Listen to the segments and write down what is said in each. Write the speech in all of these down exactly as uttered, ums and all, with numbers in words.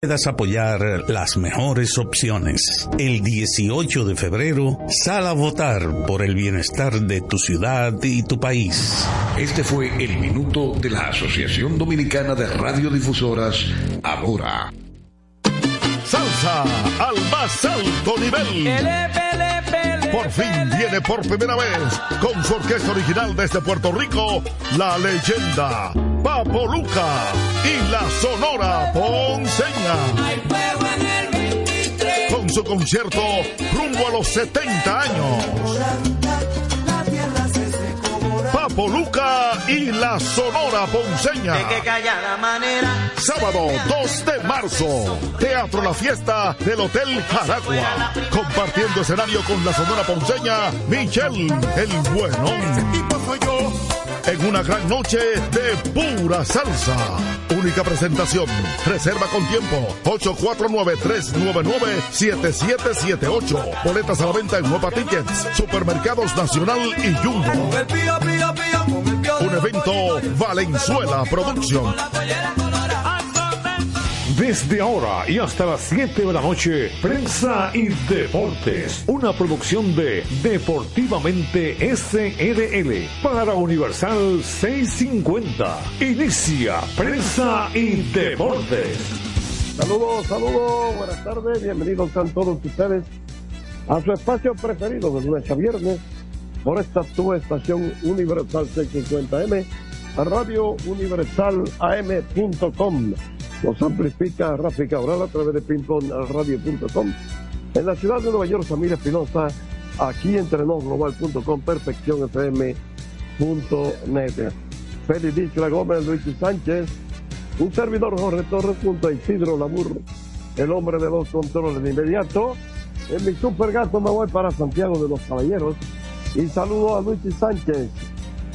Puedas apoyar las mejores opciones. El dieciocho de febrero, sal a votar por el bienestar de tu ciudad y tu país. Este fue el minuto de la Asociación Dominicana de Radiodifusoras, Ahora. Salsa al más alto nivel. Por fin viene por primera vez con su orquesta original desde Puerto Rico, la leyenda Papo Luca y la Sonora Ponceña, con su concierto rumbo a los setenta años. Papo Luca y la Sonora Ponceña. Sábado dos de marzo, Teatro La Fiesta del Hotel Jaragua, compartiendo escenario con la Sonora Ponceña, Michel el Bueno, en una gran noche de pura salsa. Única presentación. Reserva con tiempo. ocho cuatro nueve, tres nueve nueve, siete siete siete ocho. Boletas a la venta en Nueva Tickets, Supermercados Nacional y Jumbo. Un evento Valenzuela Producción. Desde ahora y hasta las siete de la noche, Prensa y Deportes, una producción de Deportivamente S R L para Universal seiscientos cincuenta. Inicia Prensa y Deportes. Saludos, saludos, buenas tardes, bienvenidos a todos ustedes a su espacio preferido de lunes a viernes por esta tu estación Universal seiscientos cincuenta M, a Radio Universal A M punto com. Nos amplifica Rafi Cabral a través de ping pong radio punto com. En la ciudad de Nueva York, Samir Espinosa, aquí entre nos, global punto com, perfección f m punto net. Félix Díaz Gómez, Luis Sánchez, un servidor Jorge Torres junto a Isidro Labur, el hombre de los controles. De inmediato, en mi supergato me voy para Santiago de los Caballeros y saludo a Luis Sánchez.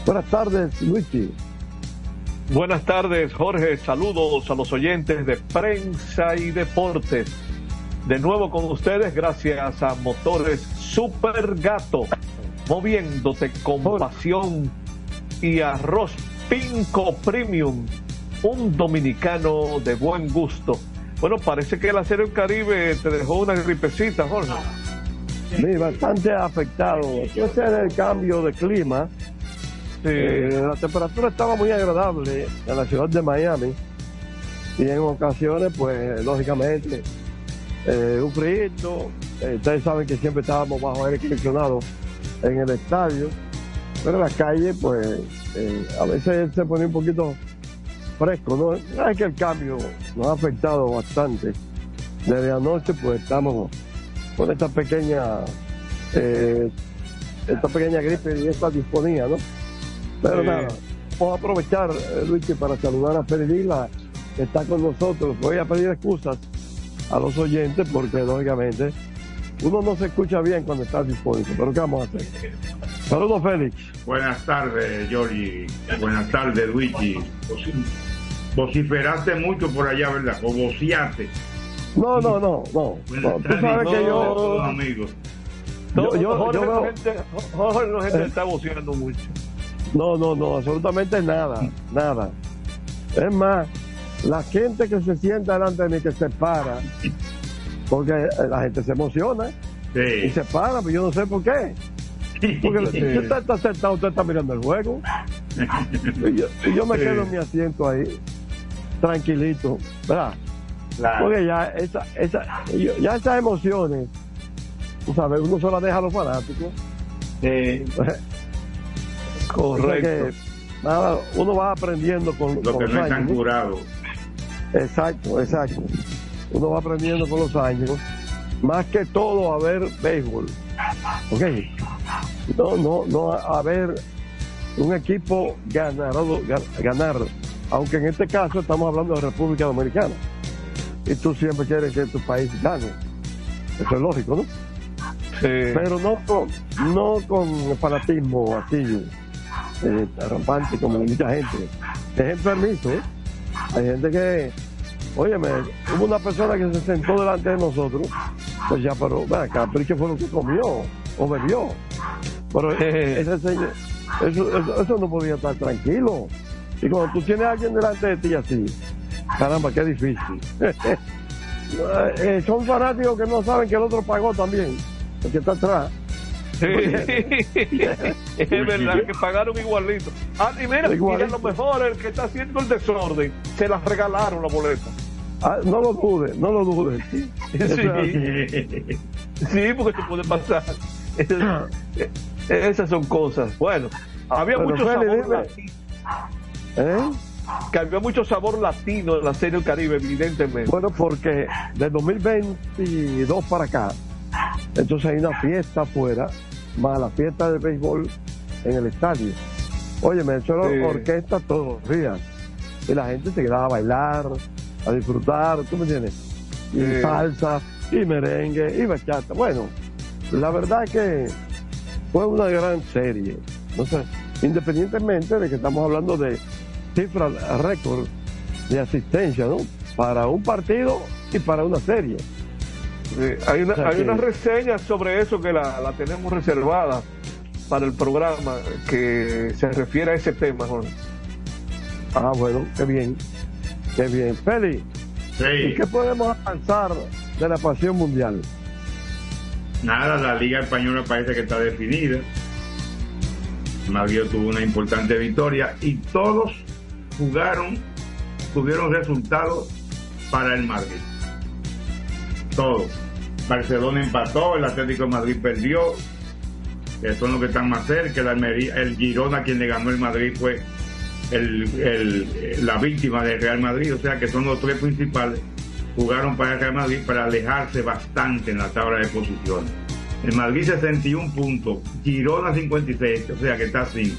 Buenas tardes, Luis. Buenas tardes, Jorge. Saludos a los oyentes de Prensa y Deportes. De nuevo con ustedes, gracias a Motores Super Gato, moviéndote con pasión, y Arroz Pinco Premium, un dominicano de buen gusto. Bueno, parece que la Serie del Caribe te dejó una gripecita, Jorge. Sí, bastante afectado. Ese era el cambio de clima. Sí. Eh, la temperatura estaba muy agradable en la ciudad de Miami y en ocasiones, pues, lógicamente, eh, un frío. Eh, ustedes saben que siempre estábamos bajo aire acondicionado en el estadio, pero en la calle, pues, eh, a veces se ponía un poquito fresco, ¿no? Es que el cambio nos ha afectado bastante. Desde anoche, pues, estamos con esta pequeña, eh, esta pequeña gripe y esta disponía, ¿no? Pero sí, nada, vamos a aprovechar, eh, Luis, para saludar a Feridila, que está con nosotros. Voy a pedir excusas a los oyentes porque, lógicamente, uno no se escucha bien cuando está disponible. Pero ¿qué vamos a hacer? Saludos, Félix. Buenas tardes, Jorge. Buenas tardes, Luigi. Vociferaste mucho por allá, ¿verdad? O voceaste. No, no, no, no. no. Tú sabes no, que yo... amigos. Yo, yo, Jorge, yo veo... gente, Jorge, la gente eh. está voceando mucho. No, no, no, absolutamente nada, nada. Es más, la gente que se sienta delante de mí, que se para, porque la gente se emociona, sí, y se para, pero yo no sé por qué. Porque sí, si usted está sentado, usted está mirando el juego. Y yo, y yo me sí. quedo en mi asiento ahí, tranquilito, ¿verdad? Claro. Porque ya, esa, esa, ya esas emociones, ¿sabes? Uno se las deja a los fanáticos. Sí. Correcto. Que, nada, uno va aprendiendo con los años. Lo que no están curados. Exacto, exacto. Uno va aprendiendo con los años. Más que todo, a ver béisbol. ¿Ok? No, no, no, a ver un equipo ganar, ganar. Aunque en este caso estamos hablando de República Dominicana. Y tú siempre quieres que tu país gane. Eso es lógico, ¿no? Sí. Pero no con, no con fanatismo así. Eh, rampante como mucha gente. Es enfermizo, ¿eh? Hay gente que, óyeme, hubo una persona que se sentó delante de nosotros, pues ya, pero bueno, Capricho fue lo que comió o bebió, pero ese señor, eso, eso, eso no podía estar tranquilo. Y cuando tú tienes a alguien delante de ti así, caramba, qué difícil. Eh, son fanáticos que no saben que el otro pagó también, el que está atrás. Sí, es verdad que pagaron igualito. Ah, y mira, igualito. Y a lo mejor el que está haciendo el desorden, se las regalaron la boleta. Ah, no lo dudes, no lo dudes. Sí, sí, porque se puede pasar. Esas, esas son cosas. Bueno, había Pero mucho Feli, sabor latino. ¿Eh? Que había mucho sabor latino en la Serie del Caribe, evidentemente. Bueno, porque del dos mil veintidós para acá, entonces hay una fiesta afuera, más la fiesta de béisbol en el estadio. Oye, me echó sí. orquesta todos los días. Y la gente se quedaba a bailar, a disfrutar, ¿tú me entiendes? Y sí. salsa, y merengue, y bachata. Bueno, la verdad es que fue una gran serie. Entonces, independientemente de que estamos hablando de cifras récord de asistencia, ¿no? Para un partido y para una serie. Sí, hay una, o sea, hay que... una reseña sobre eso que la, la tenemos reservada para el programa que se refiere a ese tema, Jorge. Ah, bueno, qué bien, qué bien. Feli, sí. ¿y qué podemos avanzar de la pasión mundial? Nada, la Liga Española parece que está definida. Madrid tuvo una importante victoria y todos jugaron, tuvieron resultados para el Madrid. Todos. Barcelona empató, el Atlético de Madrid perdió, son los que están más cerca. El Almería, el Girona, quien le ganó el Madrid, fue el, el, la víctima del Real Madrid. O sea que son los tres principales. Jugaron para el Real Madrid para alejarse bastante en la tabla de posiciones. El Madrid sesenta y un puntos, Girona cincuenta y seis, o sea que está así.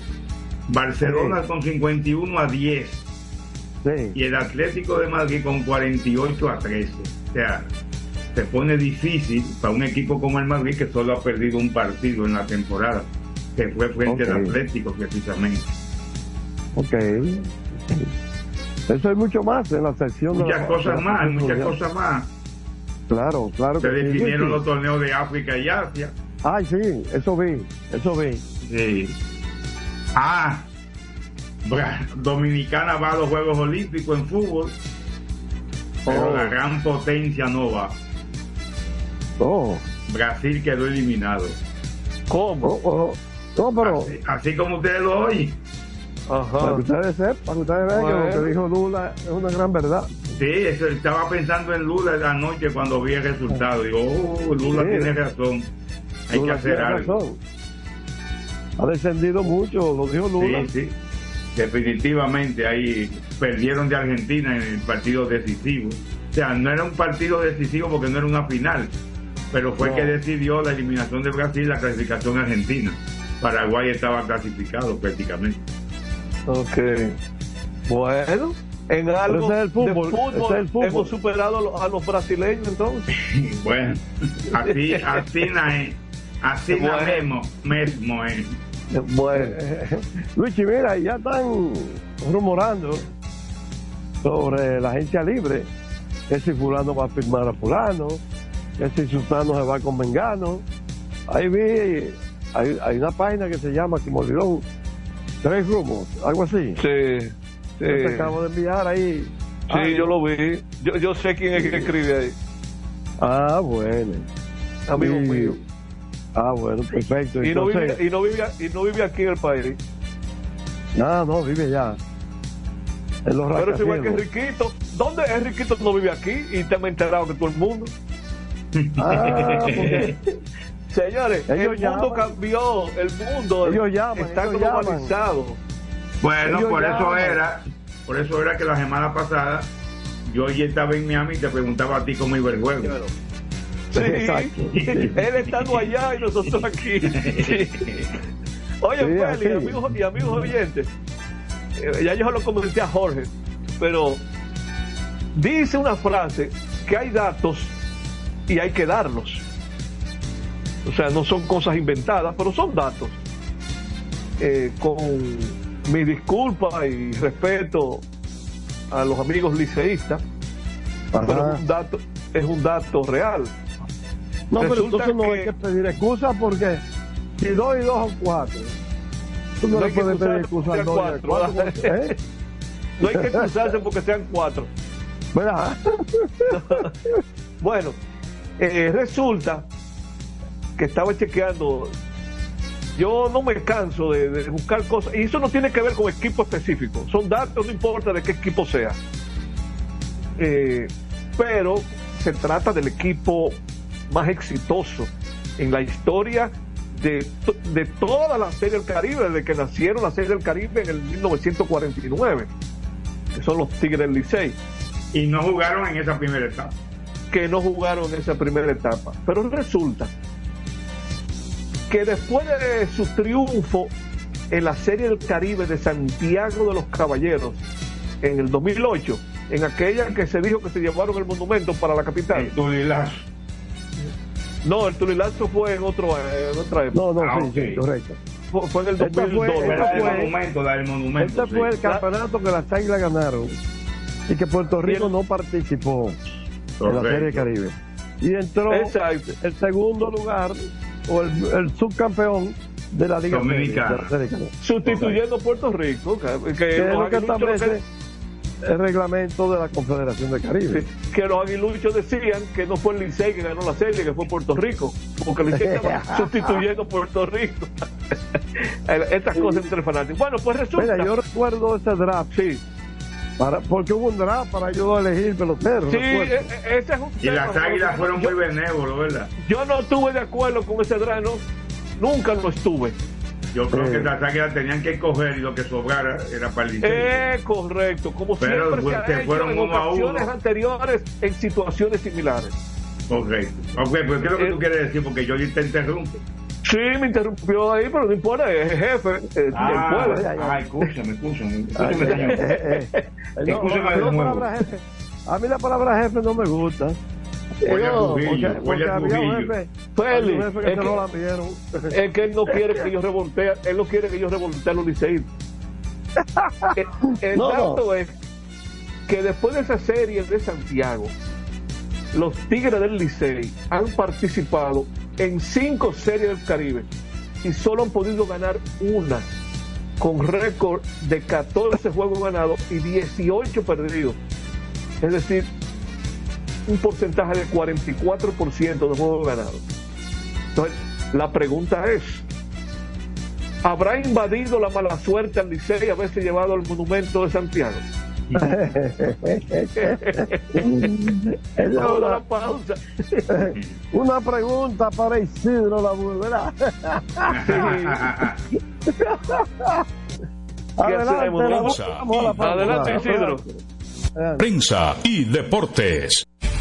Barcelona sí. con cincuenta y uno a diez sí. y el Atlético de Madrid con cuarenta y ocho a trece. O sea, se pone difícil para un equipo como el Madrid que solo ha perdido un partido en la temporada, que fue frente okay. al Atlético precisamente. Ok. Eso hay mucho más en la sección. Muchas de la, cosas de la más, hay muchas cosas más. Claro, claro. Se definieron sí, sí. los torneos de África y Asia. Ay, sí, eso vi, eso vi. Sí. Ah, Dominicana va a los Juegos Olímpicos en fútbol, pero oh. la gran potencia no va. Oh. Brasil quedó eliminado. ¿Cómo? Oh, oh, oh. No, pero... así, así como ustedes lo oyen. Ajá. Para que ustedes sepan, para que ustedes vean bueno. que lo que dijo Lula es una gran verdad. Sí, eso, estaba pensando en Lula esa noche cuando vi el resultado. Digo, oh, Lula sí. tiene razón. Hay Lula que hacer algo. Razón. Ha descendido mucho, lo dijo Lula. Sí, sí. Definitivamente, ahí perdieron de Argentina en el partido decisivo. O sea, no era un partido decisivo porque no era una final, pero fue no. que decidió la eliminación de Brasil y la clasificación argentina. Paraguay estaba clasificado prácticamente. Ok. Bueno, en algo es el fútbol, de fútbol, es el fútbol hemos superado a los, a los brasileños entonces. Bueno, así, así na es, así bueno. na vemos, mismo es. Bueno, Luis, mira, ya están rumorando sobre la agencia libre, que si fulano va a firmar a fulano, que si Sustano se va con Mengano. Ahí vi, hay, hay una página que se llama, que me olvidó, Tres Rumos, algo así. Sí, sí. Yo te acabo de enviar ahí. Sí, Ay, yo lo vi. Yo, yo sé quién es sí. que escribe ahí. Ah, bueno. Amigo sí. mío. Ah, bueno, perfecto. Y, Entonces, no vive, y, no vive, y no vive aquí en el país. No, no, vive allá. En los Pero si igual que Enriquito. ¿Dónde Enriquito no vive aquí? Y te me he enterado que todo el mundo. Ah, porque... Señores, ellos el mundo llaman. cambió, el mundo ellos llaman, está ellos globalizado. Llaman. Bueno, ellos por llaman. eso era, por eso era que la semana pasada yo ya estaba en Miami y te preguntaba a ti cómo iba el juego. Claro. Sí, Exacto. él estando allá y nosotros aquí. Sí. Oye, sí, Feli, sí. amigos y amigos oyentes, ya yo lo comenté a Jorge, pero dice una frase que hay datos y hay que darlos. O sea, no son cosas inventadas, pero son datos. Eh, con mi disculpa y respeto a los amigos liceístas, Ajá. pero es un dato, es un dato real. No, Resulta pero entonces que... no hay que pedir excusas porque si dos y dos son cuatro. Tú no, no le puedes pedir excusas a dos y a cuatro. ¿Eh? No hay que excusarse porque sean cuatro. ¿verdad? Bueno, eh, resulta que estaba chequeando. Yo no me canso de, de buscar cosas, y eso no tiene que ver con equipo específico, son datos, no importa de qué equipo sea, eh, pero se trata del equipo más exitoso en la historia de, de toda la Serie del Caribe, desde que nacieron la Serie del Caribe en el mil novecientos cuarenta y nueve, que son los Tigres Licey. Y no jugaron en esa primera etapa. Que no jugaron en esa primera etapa. Pero resulta que después de su triunfo en la Serie del Caribe de Santiago de los Caballeros en el dos mil ocho, en aquella que se dijo que se llevaron el monumento para la capital. El tulilazo. No, el tulilazo fue en, otro, en otra época. No, no, ah, sí, okay. sí, correcto. Fue, fue en el dos mil dos. Este fue el campeonato que las Águilas ganaron y que Puerto Rico el... no participó correcto. En la Serie del Caribe. Y entró exacto. el segundo lugar o el, el subcampeón de la Liga Dominicana, sustituyendo a Puerto Rico, que, que es lo que establece el reglamento de la Confederación del Caribe. Sí, que los aguiluchos decían que no fue el Licey que ganó la serie, que fue Puerto Rico, porque el Licey estaba sustituyendo a Puerto Rico. Estas cosas entre fanáticos. Bueno, pues resulta. Mira, yo recuerdo ese draft, sí. Para, porque hubo un draft para yo elegir peloteros. Sí, ese es un tema, y las Águilas fueron muy benévolos, ¿verdad? Yo no estuve de acuerdo con ese draft, no, nunca lo estuve. Yo creo eh. que las Águilas tenían que coger y lo que sobrara era para el Liceo. Eh, correcto, como pero siempre pues, se ha hecho en ocasiones anteriores en situaciones similares. Correcto. Ok, pero ¿qué es lo que eh. tú quieres decir? Porque yo te interrumpo. Sí, me interrumpió ahí, pero no importa, es jefe. Eh, ah, el pueblo. Ay, escúchame, escúchame. Escúchame, eh, eh, no, escúchame no, no palabra jefe. A mí la palabra jefe no me gusta. Oye, Cubillo, oye, Cubillo. Feli, es que él no quiere que yo revoltee, él no quiere que yo revoltee a los liceístas. El dato es que después de esa serie de Santiago, los Tigres del Licey han participado en cinco series del Caribe y solo han podido ganar una, con récord de catorce juegos ganados y dieciocho perdidos, es decir, un porcentaje de cuarenta y cuatro por ciento de juegos ganados. Entonces, la pregunta es, ¿habrá invadido la mala suerte al Licey haberse llevado al monumento de Santiago? Una pausa. Una pregunta para Isidro Labur, ¿verdad? Sí. Adelante, Labur. Adelante, Isidro. Prensa y deportes.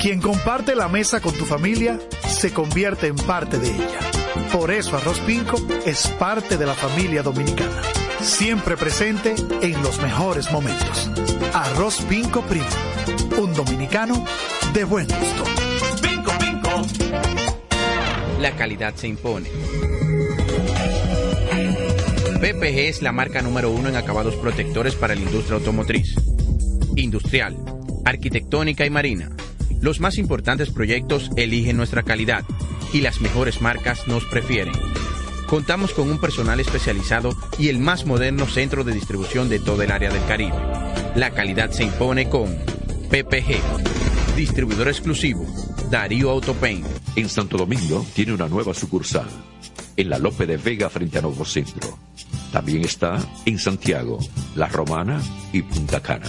Quien comparte la mesa con tu familia se convierte en parte de ella. Por eso Arroz Pinco es parte de la familia dominicana. Siempre presente en los mejores momentos. Arroz Pinco Primo. Un dominicano de buen gusto. Pinco Pinco. La calidad se impone. P P G es la marca número uno en acabados protectores para la industria automotriz, industrial, arquitectónica y marina. Los más importantes proyectos eligen nuestra calidad y las mejores marcas nos prefieren. Contamos con un personal especializado y el más moderno centro de distribución de todo el área del Caribe. La calidad se impone con P P G, distribuidor exclusivo, Darío Autopaint. En Santo Domingo tiene una nueva sucursal, en la Lope de Vega frente a Nuevo Centro. También está en Santiago, La Romana y Punta Cana.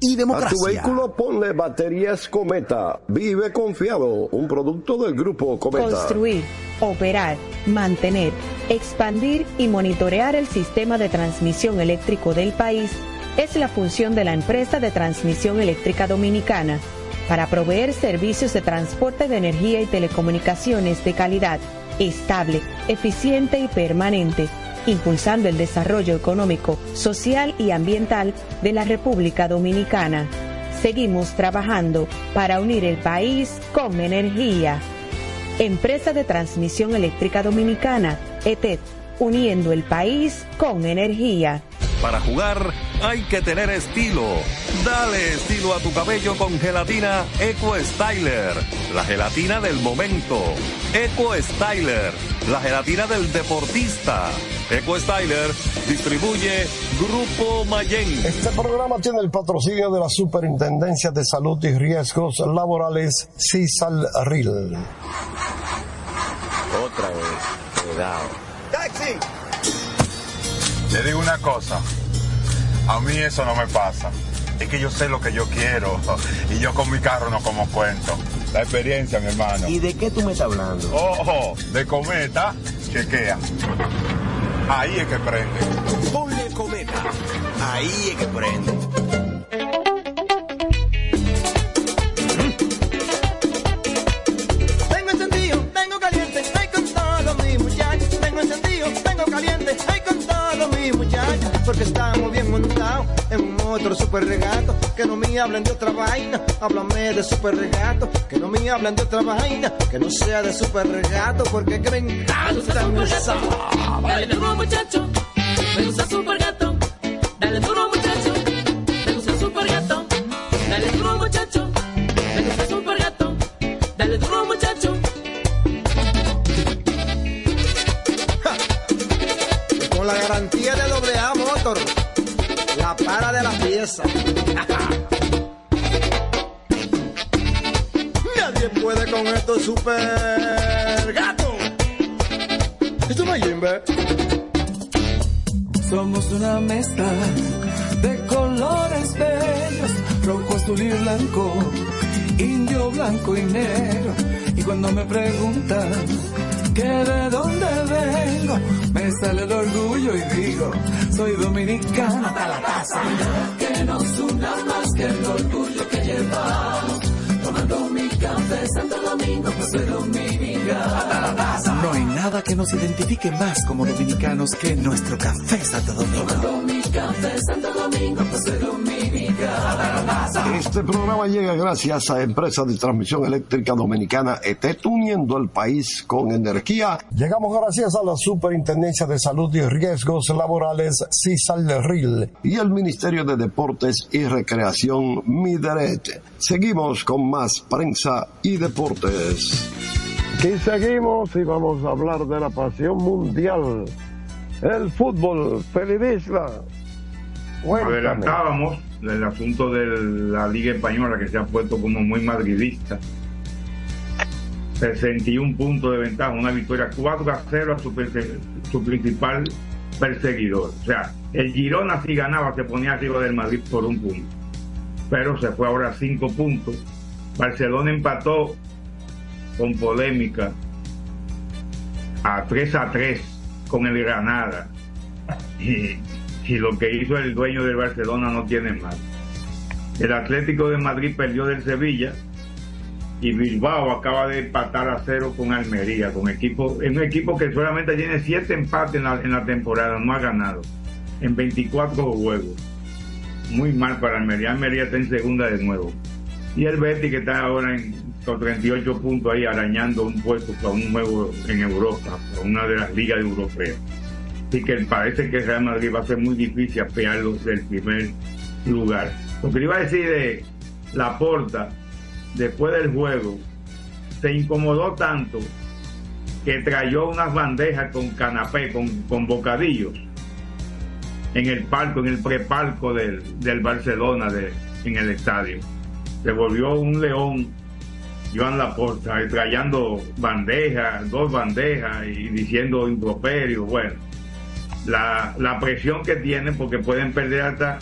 y democracia. A tu vehículo ponle baterías Cometa. Vive confiado, un producto del grupo Cometa. Construir, operar, mantener, expandir y monitorear el sistema de transmisión eléctrico del país es la función de la empresa de transmisión eléctrica dominicana para proveer servicios de transporte de energía y telecomunicaciones de calidad, estable, eficiente y permanente, impulsando el desarrollo económico, social y ambiental de la República Dominicana. Seguimos trabajando para unir el país con energía. Empresa de Transmisión Eléctrica Dominicana, E T E D, uniendo el país con energía. Para jugar hay que tener estilo. Dale estilo a tu cabello con gelatina Eco Styler, la gelatina del momento. Eco Styler, la gelatina del deportista. Eco Styler distribuye Grupo Mayen. Este programa tiene el patrocinio de la Superintendencia de Salud y Riesgos Laborales, CISALRIL. Otra vez, cuidado. ¡Taxi! Le digo una cosa, a mí eso no me pasa, es que yo sé lo que yo quiero y yo con mi carro no como cuento. La experiencia, mi hermano. ¿Y de qué tú me estás hablando? Ojo, de Cometa, chequea. Ahí es que prende. Ponle Cometa, ahí es que prende. Porque estamos bien montados en un otro super regato. Que no me hablen de otra vaina, háblame de super regato. Que no me hablen de otra vaina, que no sea de super regato. Porque que me encanta. Me gusta dale duro muchacho, me gusta super gato. Dale duro muchacho, me gusta super gato. Dale duro muchacho, me gusta super gato. Dale duro muchacho. Ja. Con la garantía de doble A Motor, la para de la pieza. Nadie puede con estos super gatos. Esto no es Jimbe. Somos una mezcla de colores bellos, rojo, azul y blanco, indio, blanco y negro. Y cuando me preguntan que de dónde vengo, me sale el orgullo y digo, soy dominicano hasta la taza. Que nos una más que el orgullo que llevamos, tomando mi café Santo Domingo, pues soy dominicano hasta la taza. No hay nada que nos identifique más como dominicanos que nuestro café Santo Domingo. Tomando mi café Santo Domingo, pues soy dominicano hasta la taza. Este programa llega gracias a Empresa de Transmisión Eléctrica Dominicana, E T E D, uniendo el país con energía. Llegamos gracias a la Superintendencia de Salud y Riesgos Laborales, CISALRIL, y el Ministerio de Deportes y Recreación, MIDERET. Seguimos con más prensa y deportes. Y seguimos y vamos a hablar de la pasión mundial, el fútbol. Felidisla. Adelantábamos el asunto de la Liga Española, que se ha puesto como muy madridista. sesenta y un puntos de ventaja, una victoria cuatro a cero a su, perse- su principal perseguidor. O sea, el Girona, si ganaba, se ponía arriba del Madrid por un punto, pero se fue ahora a cinco puntos. Barcelona empató con polémica a tres a tres con el Granada, y, y lo que hizo el dueño del Barcelona no tiene más. El Atlético de Madrid perdió del Sevilla, y Bilbao acaba de empatar a cero con Almería, con equipo, es un equipo que solamente tiene siete empates en la, en la temporada, no ha ganado. en veinticuatro juegos. Muy mal para Almería. Almería está en segunda de nuevo. Y el Betis, que está ahora en, con treinta y ocho puntos ahí, arañando un puesto para un juego en Europa, para una de las ligas europeas. Así que parece que Real Madrid va a ser muy difícil apearlo del primer lugar. Lo que iba a decir de Laporta, después del juego, se incomodó tanto que trayó unas bandejas con canapé, con, con bocadillos, en el palco, en el prepalco del, del Barcelona, de, en el estadio. Se volvió un león Joan Laporta, trayendo bandejas, dos bandejas, y diciendo improperio. Bueno, la, la presión que tienen, porque pueden perder hasta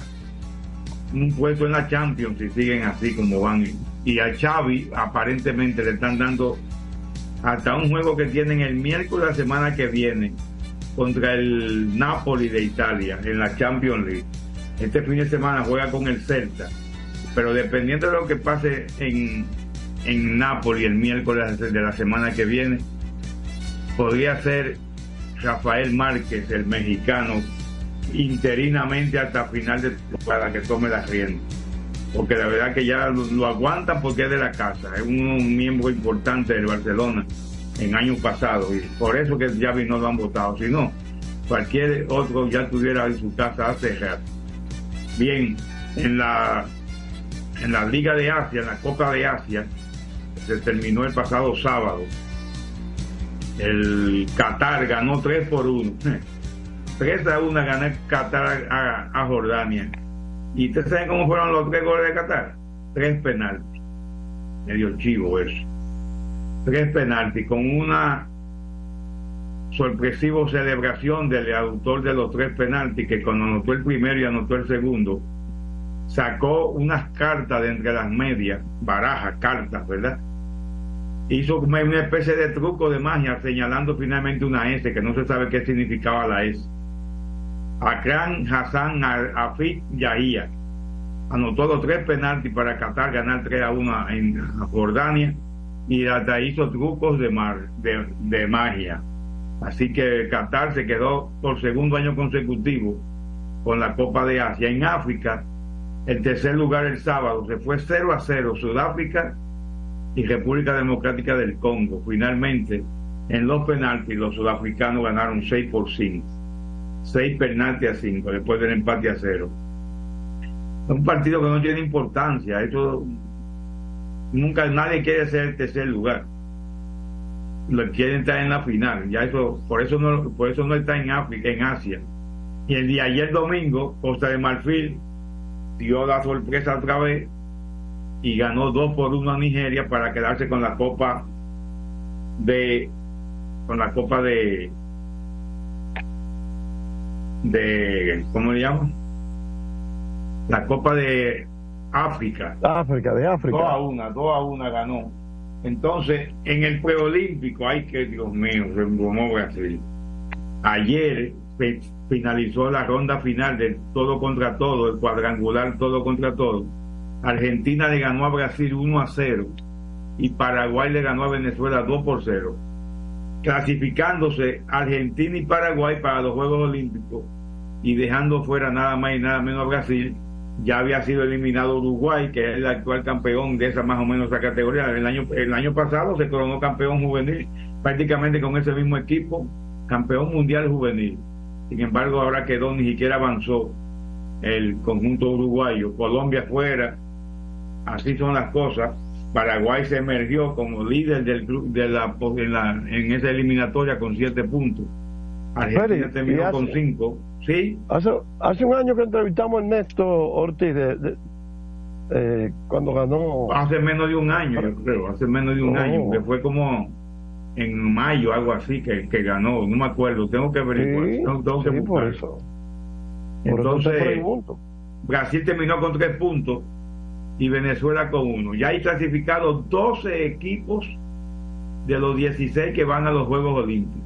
un puesto en la Champions si siguen así como van. Y a Xavi aparentemente le están dando hasta un juego que tienen el miércoles de la semana que viene contra el Napoli de Italia en la Champions League. Este fin de semana juega con el Celta, pero dependiendo de lo que pase en, en Napoli el miércoles de la semana que viene, podría ser Rafael Márquez, el mexicano, interinamente hasta final de temporada, que tome las riendas, porque la verdad que ya lo, lo aguanta porque es de la casa, es un, un miembro importante del Barcelona en años pasados, y por eso que Xavi no lo han votado, si no, cualquier otro ya estuviera en su casa hace rato. Bien, en la en la Liga de Asia, en la Copa de Asia, se terminó el pasado sábado. El Qatar ganó tres por uno. tres a uno ganó el Qatar a, a Jordania. ¿Y ustedes saben cómo fueron los tres goles de Qatar? Tres penaltis. Medio chivo eso. Tres penaltis, con una sorpresiva celebración del autor de los tres penaltis, que cuando anotó el primero y anotó el segundo, sacó unas cartas de entre las medias, barajas, cartas, ¿verdad? Hizo una especie de truco de magia, señalando finalmente una S, que no se sabe qué significaba la S. Akram Hassan Afif Yahia anotó los tres penaltis para Qatar ganar tres a uno en Jordania, y hasta hizo trucos de, mar, de, de magia. Así que Qatar se quedó por segundo año consecutivo con la Copa de Asia. En África, el tercer lugar el sábado se fue cero a cero Sudáfrica y República Democrática del Congo. Finalmente, en los penaltis, los sudafricanos ganaron seis por cinco. seis penaltis a cinco, después del empate a cero. Un partido que no tiene importancia. Eso nunca, nadie quiere ser el tercer lugar. Lo quieren estar en la final. Ya eso, por eso no, por eso no está en África, en Asia. Y el día ayer domingo, Costa de Marfil dio la sorpresa otra vez y ganó dos por uno a Nigeria para quedarse con la Copa de con la Copa de de ¿cómo le llaman? La Copa de África. África, de África. dos a uno, dos a uno ganó. Entonces, en el preolímpico, ay que Dios mío, se embromó Brasil. Ayer finalizó la ronda final del todo contra todo, el cuadrangular todo contra todo. Argentina le ganó a Brasil uno a cero y Paraguay le ganó a Venezuela dos por cero, clasificándose Argentina y Paraguay para los Juegos Olímpicos y dejando fuera nada más y nada menos a Brasil. Ya había sido eliminado Uruguay, que es el actual campeón de esa más o menos esa categoría. El año, el año pasado se coronó campeón juvenil prácticamente con ese mismo equipo, campeón mundial juvenil. Sin embargo, ahora quedó, ni siquiera avanzó el conjunto uruguayo. Colombia fuera. Así son las cosas. Paraguay se emergió como líder del club de la, en, la, en esa eliminatoria con siete puntos. Argentina Feli, terminó hace, con cinco. ¿Sí? Hace, hace un año que entrevistamos a Ernesto Ortiz de, de, eh, cuando ganó. Hace menos de un año, yo creo. Hace menos de un oh. año, que fue como en mayo, algo así, que, que ganó. No me acuerdo. Tengo que averiguar. Sí, no, tengo que sí, por eso. Por Entonces, eso Brasil terminó con tres puntos y Venezuela con uno. Ya hay clasificados doce equipos de los dieciséis que van a los Juegos Olímpicos.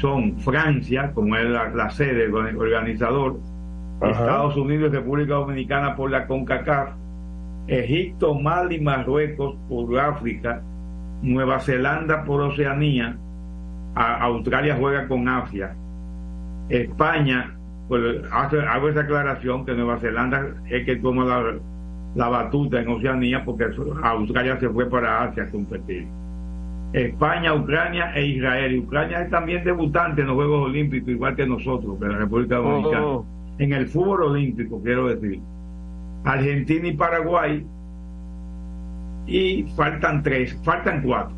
Son Francia, como es la, la sede, el organizador, ajá, Estados Unidos y República Dominicana por la CONCACAF, Egipto, Mali, Marruecos por África, Nueva Zelanda por Oceanía, a, Australia juega con Asia, España pues hace, hago esa aclaración, que Nueva Zelanda es que toma la, la batuta en Oceanía, porque Australia se fue para Asia a competir. España, Ucrania e Israel. Ucrania es también debutante en los Juegos Olímpicos, igual que nosotros, que la República Dominicana. Oh. En el fútbol olímpico, quiero decir. Argentina y Paraguay. Y faltan tres, faltan cuatro.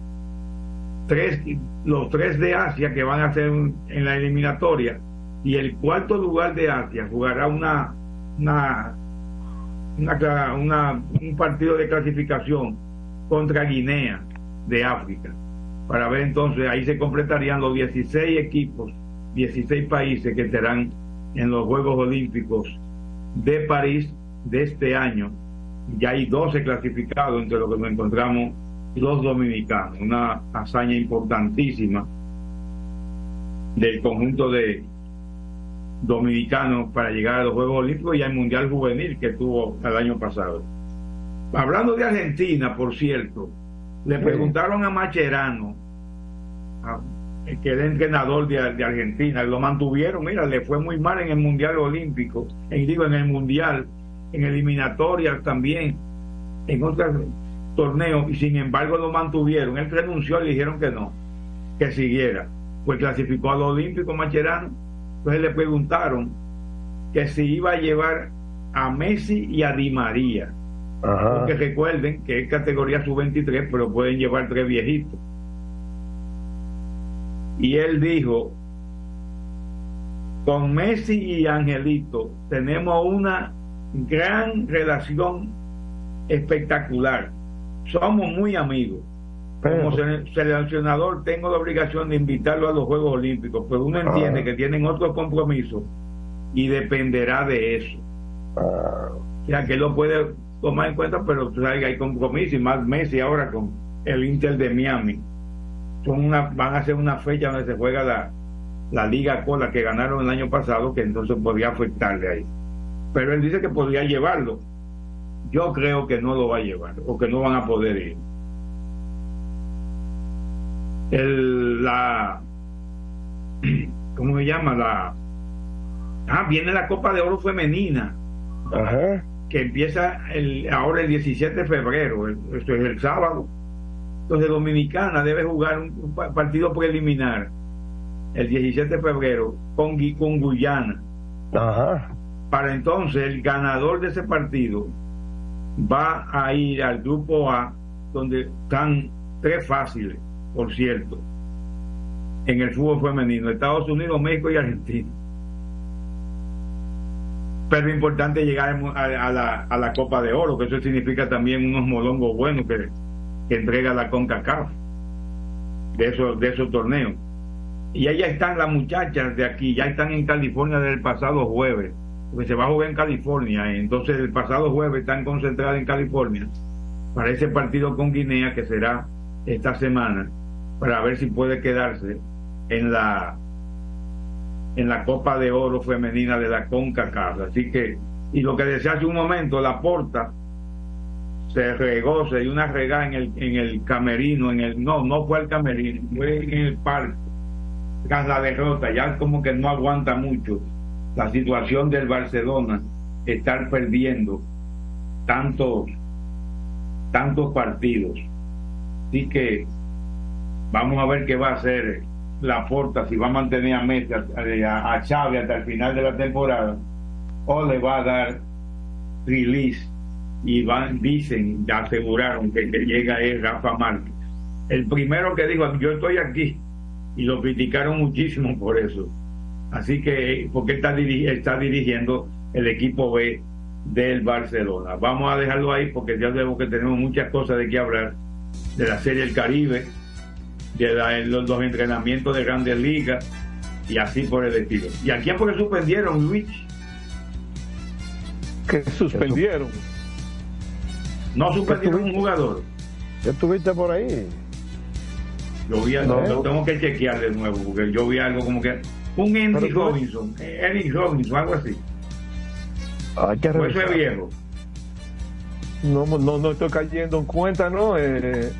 Tres, los tres de Asia que van a hacer un, en la eliminatoria. Y el cuarto lugar de Asia jugará una, una, una, una un partido de clasificación contra Guinea de África, para ver entonces, ahí se completarían los dieciséis equipos, dieciséis países que estarán en los Juegos Olímpicos de París de este año. Ya hay doce clasificados, entre los que nos encontramos los dominicanos, una hazaña importantísima del conjunto de dominicanos para llegar a los Juegos Olímpicos y al Mundial Juvenil que tuvo el año pasado. Hablando de Argentina, por cierto, le preguntaron a Mascherano, a, que era entrenador de, de Argentina, lo mantuvieron, mira, le fue muy mal en el Mundial Olímpico, en, digo, en el Mundial, en eliminatorias también, en otros torneos, y sin embargo lo mantuvieron. Él renunció y le dijeron que no, que siguiera. Pues clasificó a los Olímpicos Mascherano, entonces le preguntaron que si iba a llevar a Messi y a Di María. Ajá. Porque recuerden que es categoría sub veintitrés, pero pueden llevar tres viejitos. Y él dijo, con Messi y Angelito tenemos una gran relación espectacular, somos muy amigos. Como seleccionador tengo la obligación de invitarlo a los Juegos Olímpicos, pero uno entiende ah. que tienen otro compromiso y dependerá de eso. ah. O sea, que lo puede tomar en cuenta, pero pues, hay compromiso, y más Messi ahora con el Inter de Miami. Son una, van a hacer una fecha donde se juega la, la liga con la que ganaron el año pasado, que entonces podría afectarle ahí, pero él dice que podría llevarlo. Yo creo que no lo va a llevar, o que no van a poder ir. El, la ¿cómo se llama? la ah, viene la Copa de Oro femenina. Ajá. Que empieza el, ahora el diecisiete de febrero, el, esto es el sábado. Entonces Dominicana debe jugar un, un partido preliminar el diecisiete de febrero con, con Guyana. Ajá. Para entonces el ganador de ese partido va a ir al grupo A, donde están tres fáciles, por cierto, en el fútbol femenino: Estados Unidos, México y Argentina. Pero es importante llegar a la, a la Copa de Oro, que eso significa también unos molongos buenos que, que entrega la CONCACAF de esos, de esos torneos. Y ahí ya están las muchachas de aquí, ya están en California desde el pasado jueves, porque se va a jugar en California. Entonces el pasado jueves están concentradas en California para ese partido con Guinea, que será esta semana, para ver si puede quedarse en la en la Copa de Oro femenina de la CONCACAF. Así que, y lo que decía hace un momento, Laporta se regó, se dio una regada en el, en el camerino, en el no, no fue al camerino, fue en el parque, tras la derrota. Ya como que no aguanta mucho la situación del Barcelona, estar perdiendo tantos, tantos partidos. Así que vamos a ver qué va a hacer Laporta, si va a mantener a Messi, a, a Xavi hasta el final de la temporada, o le va a dar release. Y van, dicen, ya aseguraron que, que llega es Rafa Márquez, el primero que dijo yo estoy aquí, y lo criticaron muchísimo por eso. Así que porque está, dirigi está dirigiendo el equipo B del Barcelona. Vamos a dejarlo ahí, porque ya sabemos que tenemos muchas cosas de qué hablar, de la Serie del Caribe, de la, los, los entrenamientos de Grandes Ligas y así por el estilo. ¿Y a quién porque suspendieron, Luis? ¿Qué suspendieron? No suspendieron un jugador. ¿Ya estuviste por ahí? Yo vi algo, no. Lo tengo que chequear de nuevo, porque yo vi algo como que un Andy Robinson, Eric Robinson, algo así. Hay que revisar. Pues eso es viejo. No, no, no estoy cayendo en cuenta, ¿no? Eh...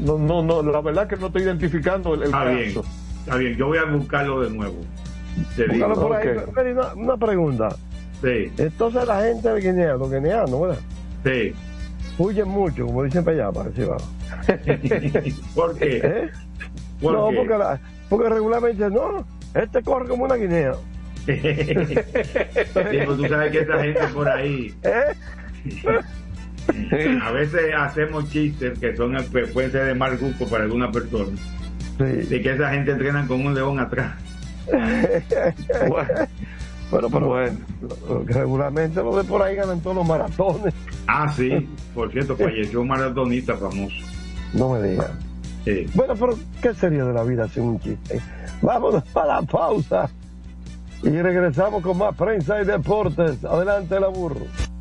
No, no, no, la verdad que no estoy identificando el, el está caso. Bien, está bien, yo voy a buscarlo de nuevo. Claro, por ahí, okay. pero una, una pregunta. Sí. Entonces la gente de Guinea, los guineanos, ¿verdad? Sí. Huyen mucho, como dicen para allá, para arriba. ¿Por qué? ¿Eh? ¿Por no, qué? Porque, la, porque regularmente no, este corre como una guinea. Sí, pues tú sabes que esta gente por ahí. ¿Eh? A veces hacemos chistes que son pueden ser de mal gusto para alguna persona. Sí. De que esa gente entrenan con un león atrás. Bueno, pero, pero bueno, regularmente los de por ahí ganan todos los maratones. Ah, sí, por cierto, falleció un maratonista famoso. No me digas. Sí. Bueno, pero ¿qué sería de la vida sin un chiste? Vámonos para la pausa y regresamos con más prensa y deportes. Adelante, Labur.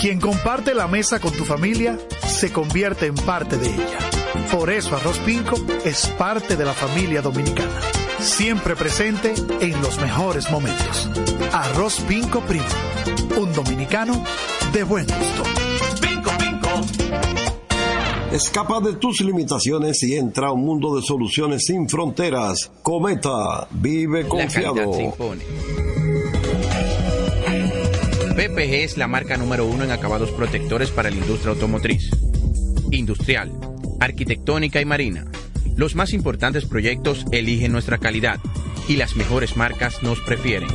Quien comparte la mesa con tu familia se convierte en parte de ella. Por eso Arroz Pinco es parte de la familia dominicana. Siempre presente en los mejores momentos. Arroz Pinco Primo. Un dominicano de buen gusto. Pinco, Pinco. Escapa de tus limitaciones y entra a un mundo de soluciones sin fronteras. Cometa, vive confiado. P P G es la marca número uno en acabados protectores para la industria automotriz, industrial, arquitectónica y marina. Los más importantes proyectos eligen nuestra calidad y las mejores marcas nos prefieren.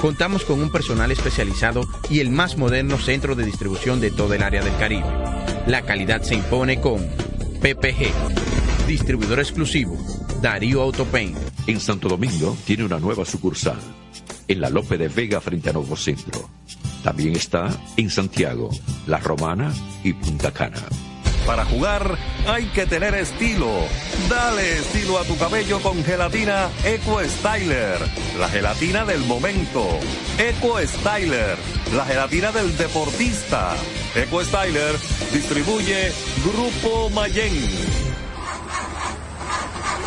Contamos con un personal especializado y el más moderno centro de distribución de todo el área del Caribe. La calidad se impone con P P G, distribuidor exclusivo, Darío Autopaint. En Santo Domingo tiene una nueva sucursal, en la Lope de Vega frente a Nuevo Centro. También está en Santiago, La Romana y Punta Cana. Para jugar hay que tener estilo. Dale estilo a tu cabello con gelatina Eco Styler, la gelatina del momento. Eco Styler, la gelatina del deportista. Eco Styler distribuye Grupo Mayen.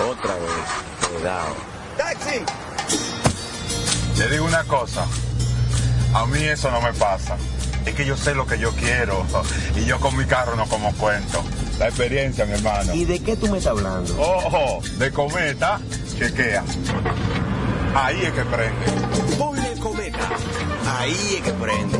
Otra vez, cuidado. ¡Taxi! Le digo una cosa, a mí eso no me pasa. Es que yo sé lo que yo quiero y yo con mi carro no como cuento. La experiencia, mi hermano. ¿Y de qué tú me estás hablando? Ojo, de Cometa, chequea. Ahí es que prende. Ponle Cometa, ahí es que prende.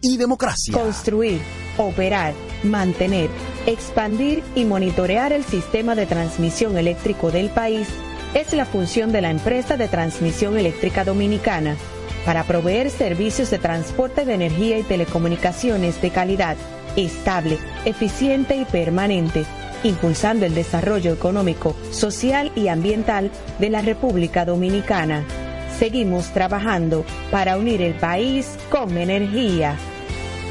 y democracia. Construir, operar, mantener, expandir y monitorear el sistema de transmisión eléctrico del país es la función de la Empresa de Transmisión Eléctrica Dominicana para proveer servicios de transporte de energía y telecomunicaciones de calidad, estable, eficiente y permanente, impulsando el desarrollo económico, social y ambiental de la República Dominicana. Seguimos trabajando para unir el país con energía.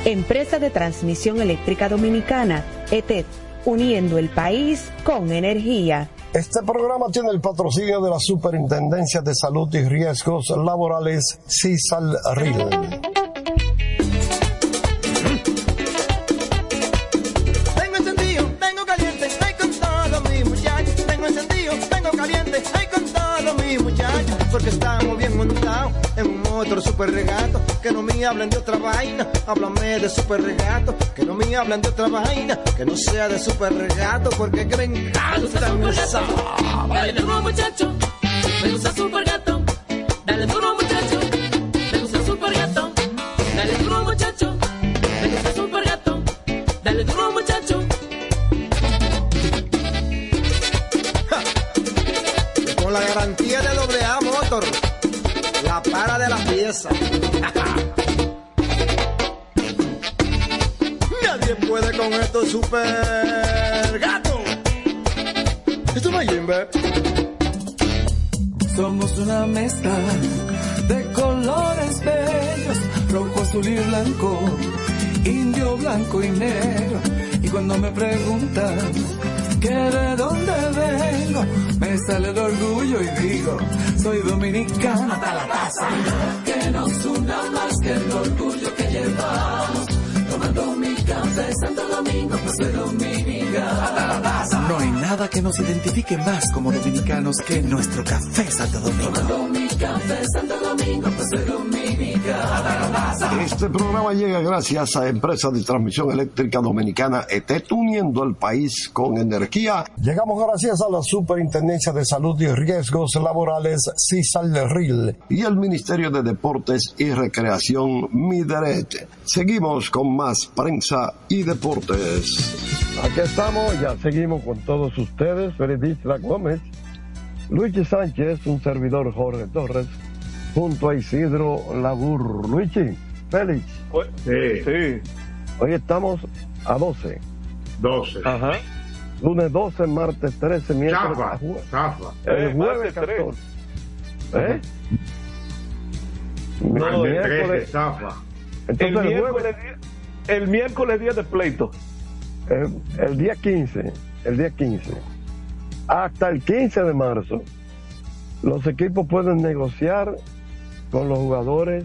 Empresa de Transmisión Eléctrica Dominicana, E T E D, uniendo el país con energía. Este programa tiene el patrocinio de la Superintendencia de Salud y Riesgos Laborales, SISALRIL. Tengo encendido, tengo caliente, estoy con todos mis muchachos. Tengo encendido, tengo caliente, estoy con todos mis muchachos. Porque estamos bien montados en un otro super regato. Que no me hablen de otra vaina, háblame de super regato. Que no me hablen de otra vaina, que no sea de super regato. Porque que me encanta. Me gusta super gato, dale duro muchacho. Me gusta super gato, dale duro muchacho. Me gusta super gato, dale duro muchacho. Me gusta super gato, dale duro muchacho. Ja. Con la garantía de doble A Motor, la para de la pieza. Nadie puede con estos super gatos. Esto no es Jimbe. Somos una mezcla de colores bellos, rojo, azul y blanco, indio, blanco y negro. Y cuando me preguntan que de dónde vengo, me sale el orgullo y digo, soy dominicano hasta la casa. Que nos una más que el orgullo que llevamos, tomando mi café Santo Domingo, pues soy dominicano hasta la casa. No hay nada que nos identifique más como dominicanos que nuestro café Santo Domingo. Tomando mi café Santo Domingo, pues soy dominicano hasta la casa. Este programa llega gracias a Empresa de Transmisión Eléctrica Dominicana E T, uniendo el país con energía. Llegamos gracias a la Superintendencia de Salud y Riesgos Laborales, SISALRIL, y el Ministerio de Deportes y Recreación, MIDERET. Seguimos con más prensa y deportes. Aquí estamos, ya seguimos con todos ustedes. Feridistra Gómez, Luis Sánchez, un servidor Jorge Torres, junto a Isidro Labur. Luigi, Félix. Sí, sí. Hoy estamos a doce. doce. Ajá. Lunes doce, martes trece, miércoles. Chafa, jue... chafa. El eh, jueves catorce. ¿Eh? No, el miércoles, chafa. Entonces, el, el, miércoles, jueves... el miércoles día de pleito. El, el día quince. El día quince. Hasta el quince de marzo, los equipos pueden negociar con los jugadores,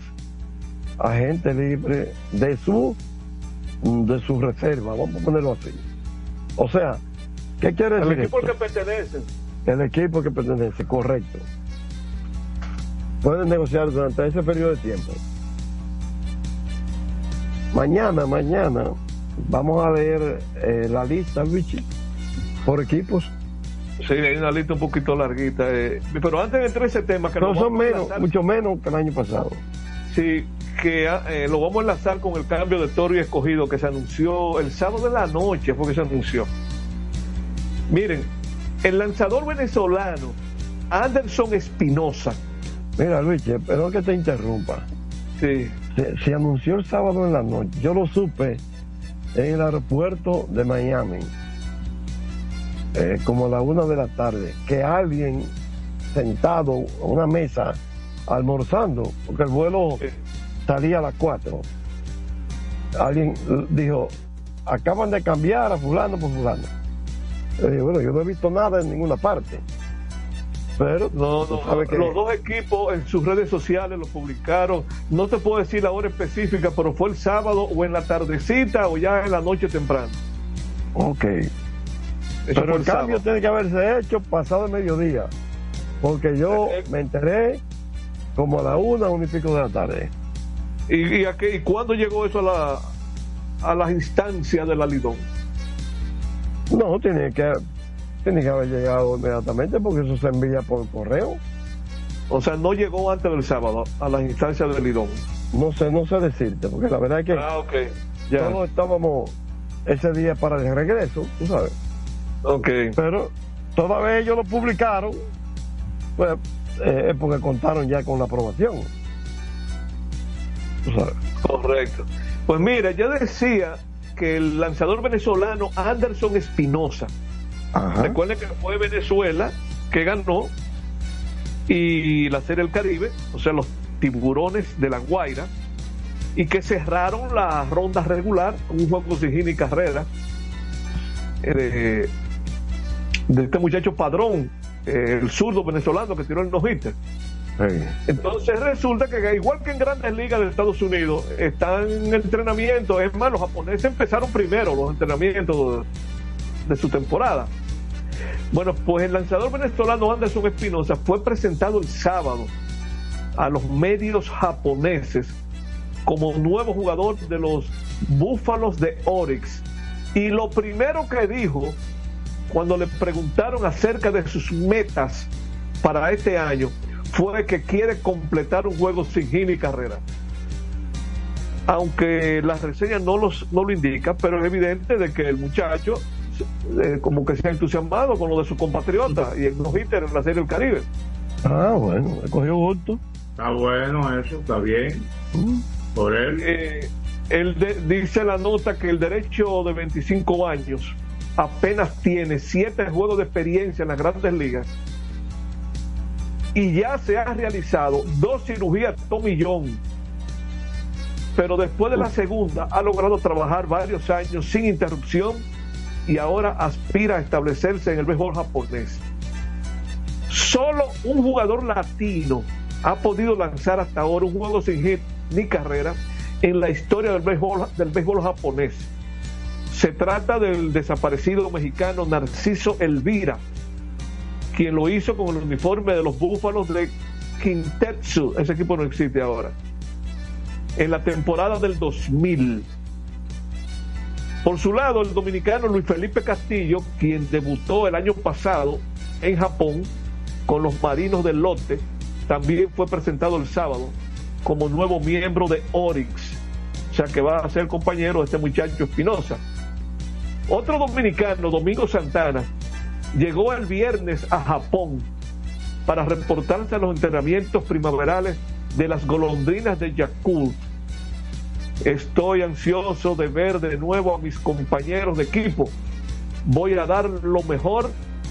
agente libre, de su, de su reserva, vamos a ponerlo así. O sea, ¿qué quiere decir? El equipo al que pertenece. El equipo que pertenece, correcto. Pueden negociar durante ese periodo de tiempo. Mañana, mañana, vamos a ver eh, la lista, Vichy, por equipos. Sí, hay una lista un poquito larguita. Eh. Pero antes de entrar ese tema... que no son menos, mucho menos que el año pasado. Sí, que eh, lo vamos a enlazar con el cambio de Toro y Escogido que se anunció el sábado de la noche, fue que se anunció. Miren, el lanzador venezolano, Anderson Espinosa. Mira, Luis, espero que te interrumpa. Sí. Se, se anunció el sábado en la noche. Yo lo supe en el aeropuerto de Miami. Eh, como a la una de la tarde, que alguien sentado a una mesa almorzando, porque el vuelo salía a las cuatro, alguien dijo, acaban de cambiar a fulano por fulano. Eh, bueno, yo no he visto nada en ninguna parte, pero no, no, ¿sabes qué? Los dos equipos en sus redes sociales lo publicaron, no te puedo decir la hora específica, pero fue el sábado o en la tardecita o ya en la noche temprano. Ok. Eso pero el cambio sábado. Tiene que haberse hecho pasado el mediodía, porque yo me enteré como a la una, una y pico de la tarde. ¿Y, y, a qué, y cuándo llegó eso a, la, a las instancias de la Lidón? No, tiene que, tiene que haber llegado inmediatamente, porque eso se envía por correo. O sea, no llegó antes del sábado a las instancias de Lidón. No sé, no sé decirte, porque la verdad es que ah, okay. Ya. Todos estábamos ese día para el regreso, tú sabes. Okay. Pero toda vez ellos lo publicaron, pues eh, es porque contaron ya con la aprobación. O sea, correcto. Pues mira, yo decía que el lanzador venezolano Anderson Espinosa, recuerden que fue Venezuela que ganó y la Serie del Caribe, o sea, los tiburones de La Guaira, y que cerraron la ronda regular, un juego sin hit ni carrera. Eh, de este muchacho Padrón, eh, el zurdo venezolano que tiró el no-hitter. Sí. Entonces resulta que igual que en grandes ligas de Estados Unidos están en entrenamiento. Es más, los japoneses empezaron primero los entrenamientos de, de su temporada. Bueno, pues el lanzador venezolano Anderson Espinosa fue presentado el sábado a los medios japoneses como nuevo jugador de los Búfalos de Orix, y lo primero que dijo cuando le preguntaron acerca de sus metas para este año fue que quiere completar un juego sin hit ni carrera. Aunque la reseña no, los, no lo indica, pero es evidente de que el muchacho eh, como que se ha entusiasmado con lo de su compatriota y el no-hitter en la Serie del Caribe. Ah, bueno, he cogido gusto. Está bueno eso, está bien. ¿Mm? Por él. Eh, él de, dice la nota que el derecho de veinticinco años apenas tiene siete juegos de experiencia en las grandes ligas. Y ya se han realizado dos cirugías Tommy John, pero después de la segunda ha logrado trabajar varios años sin interrupción y ahora aspira a establecerse en el béisbol japonés. Solo un jugador latino ha podido lanzar hasta ahora un juego sin hit ni carrera en la historia del béisbol, del béisbol japonés. Se trata del desaparecido mexicano Narciso Elvira, quien lo hizo con el uniforme de los Búfalos de Kintetsu, ese equipo no existe ahora, en la temporada del dos mil. Por su lado, el dominicano Luis Felipe Castillo, quien debutó el año pasado en Japón con los Marinos del Lote, también fue presentado el sábado como nuevo miembro de Orix, o sea que va a ser compañero de este muchacho Espinosa. Otro dominicano, Domingo Santana, llegó el viernes a Japón para reportarse a los entrenamientos primaverales de las golondrinas de Yakult. Estoy ansioso de ver de nuevo a mis compañeros de equipo. Voy a dar lo mejor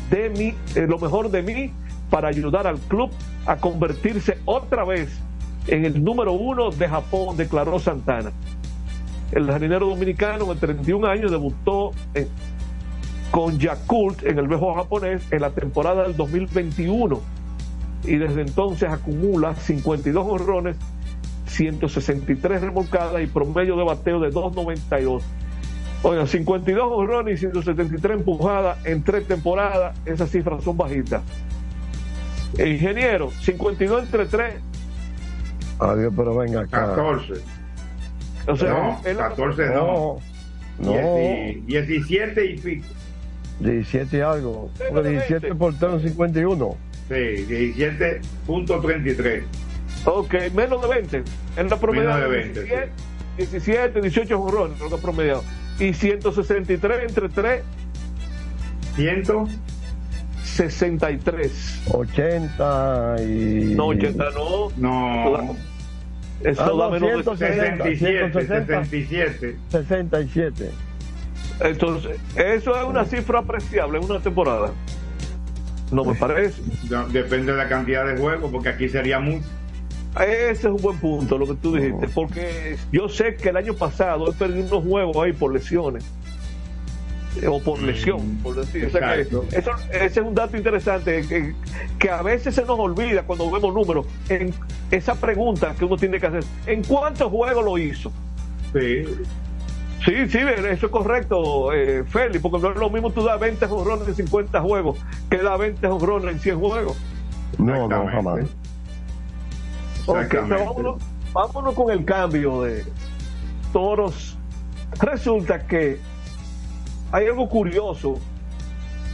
de mí, eh, lo mejor de mí para ayudar al club a convertirse otra vez en el número uno de Japón, declaró Santana. El jardinero dominicano de treinta y un años debutó en con Yakult en el béisbol japonés en la temporada del dos mil veintiuno y desde entonces acumula cincuenta y dos jonrones, ciento sesenta y tres remolcadas y promedio de bateo de dos noventa y dos. Oigan, cincuenta y dos jonrones y ciento setenta y tres empujadas en tres temporadas, esas cifras son bajitas. Ingeniero, cincuenta y dos entre tres. Adiós, pero venga acá. catorce. O sea, no, él... catorce no. No. diecisiete y pico. diecisiete y algo. diecisiete por tres cincuenta y uno. Sí, diecisiete punto treinta y tres. Ok, menos de veinte. En la promediada. diecisiete, sí. diecisiete, dieciocho jonrones, lo que ha promediado. Y ciento sesenta y tres entre tres. ciento sesenta y tres. ochenta y. No, ochenta no. No. Eso ah, da no, menos ciento sesenta, de sesenta y siete. Entonces, eso es una cifra apreciable en una temporada. No me parece. Depende de la cantidad de juegos, porque aquí sería mucho. Ese es un buen punto, lo que tú dijiste, porque yo sé que el año pasado he perdido unos juegos ahí por lesiones. O por lesión, por decir. O sea que eso, ese es un dato interesante que, que a veces se nos olvida cuando vemos números. En esa pregunta que uno tiene que hacer: ¿en cuántos juegos lo hizo? Sí. Sí, sí, eso es correcto, eh, Félix, porque no es lo mismo tú das veinte jonrones en cincuenta juegos que das veinte jonrones en cien juegos. No, no, jamás. Ok, vámonos, vámonos con el cambio de Toros. Resulta que hay algo curioso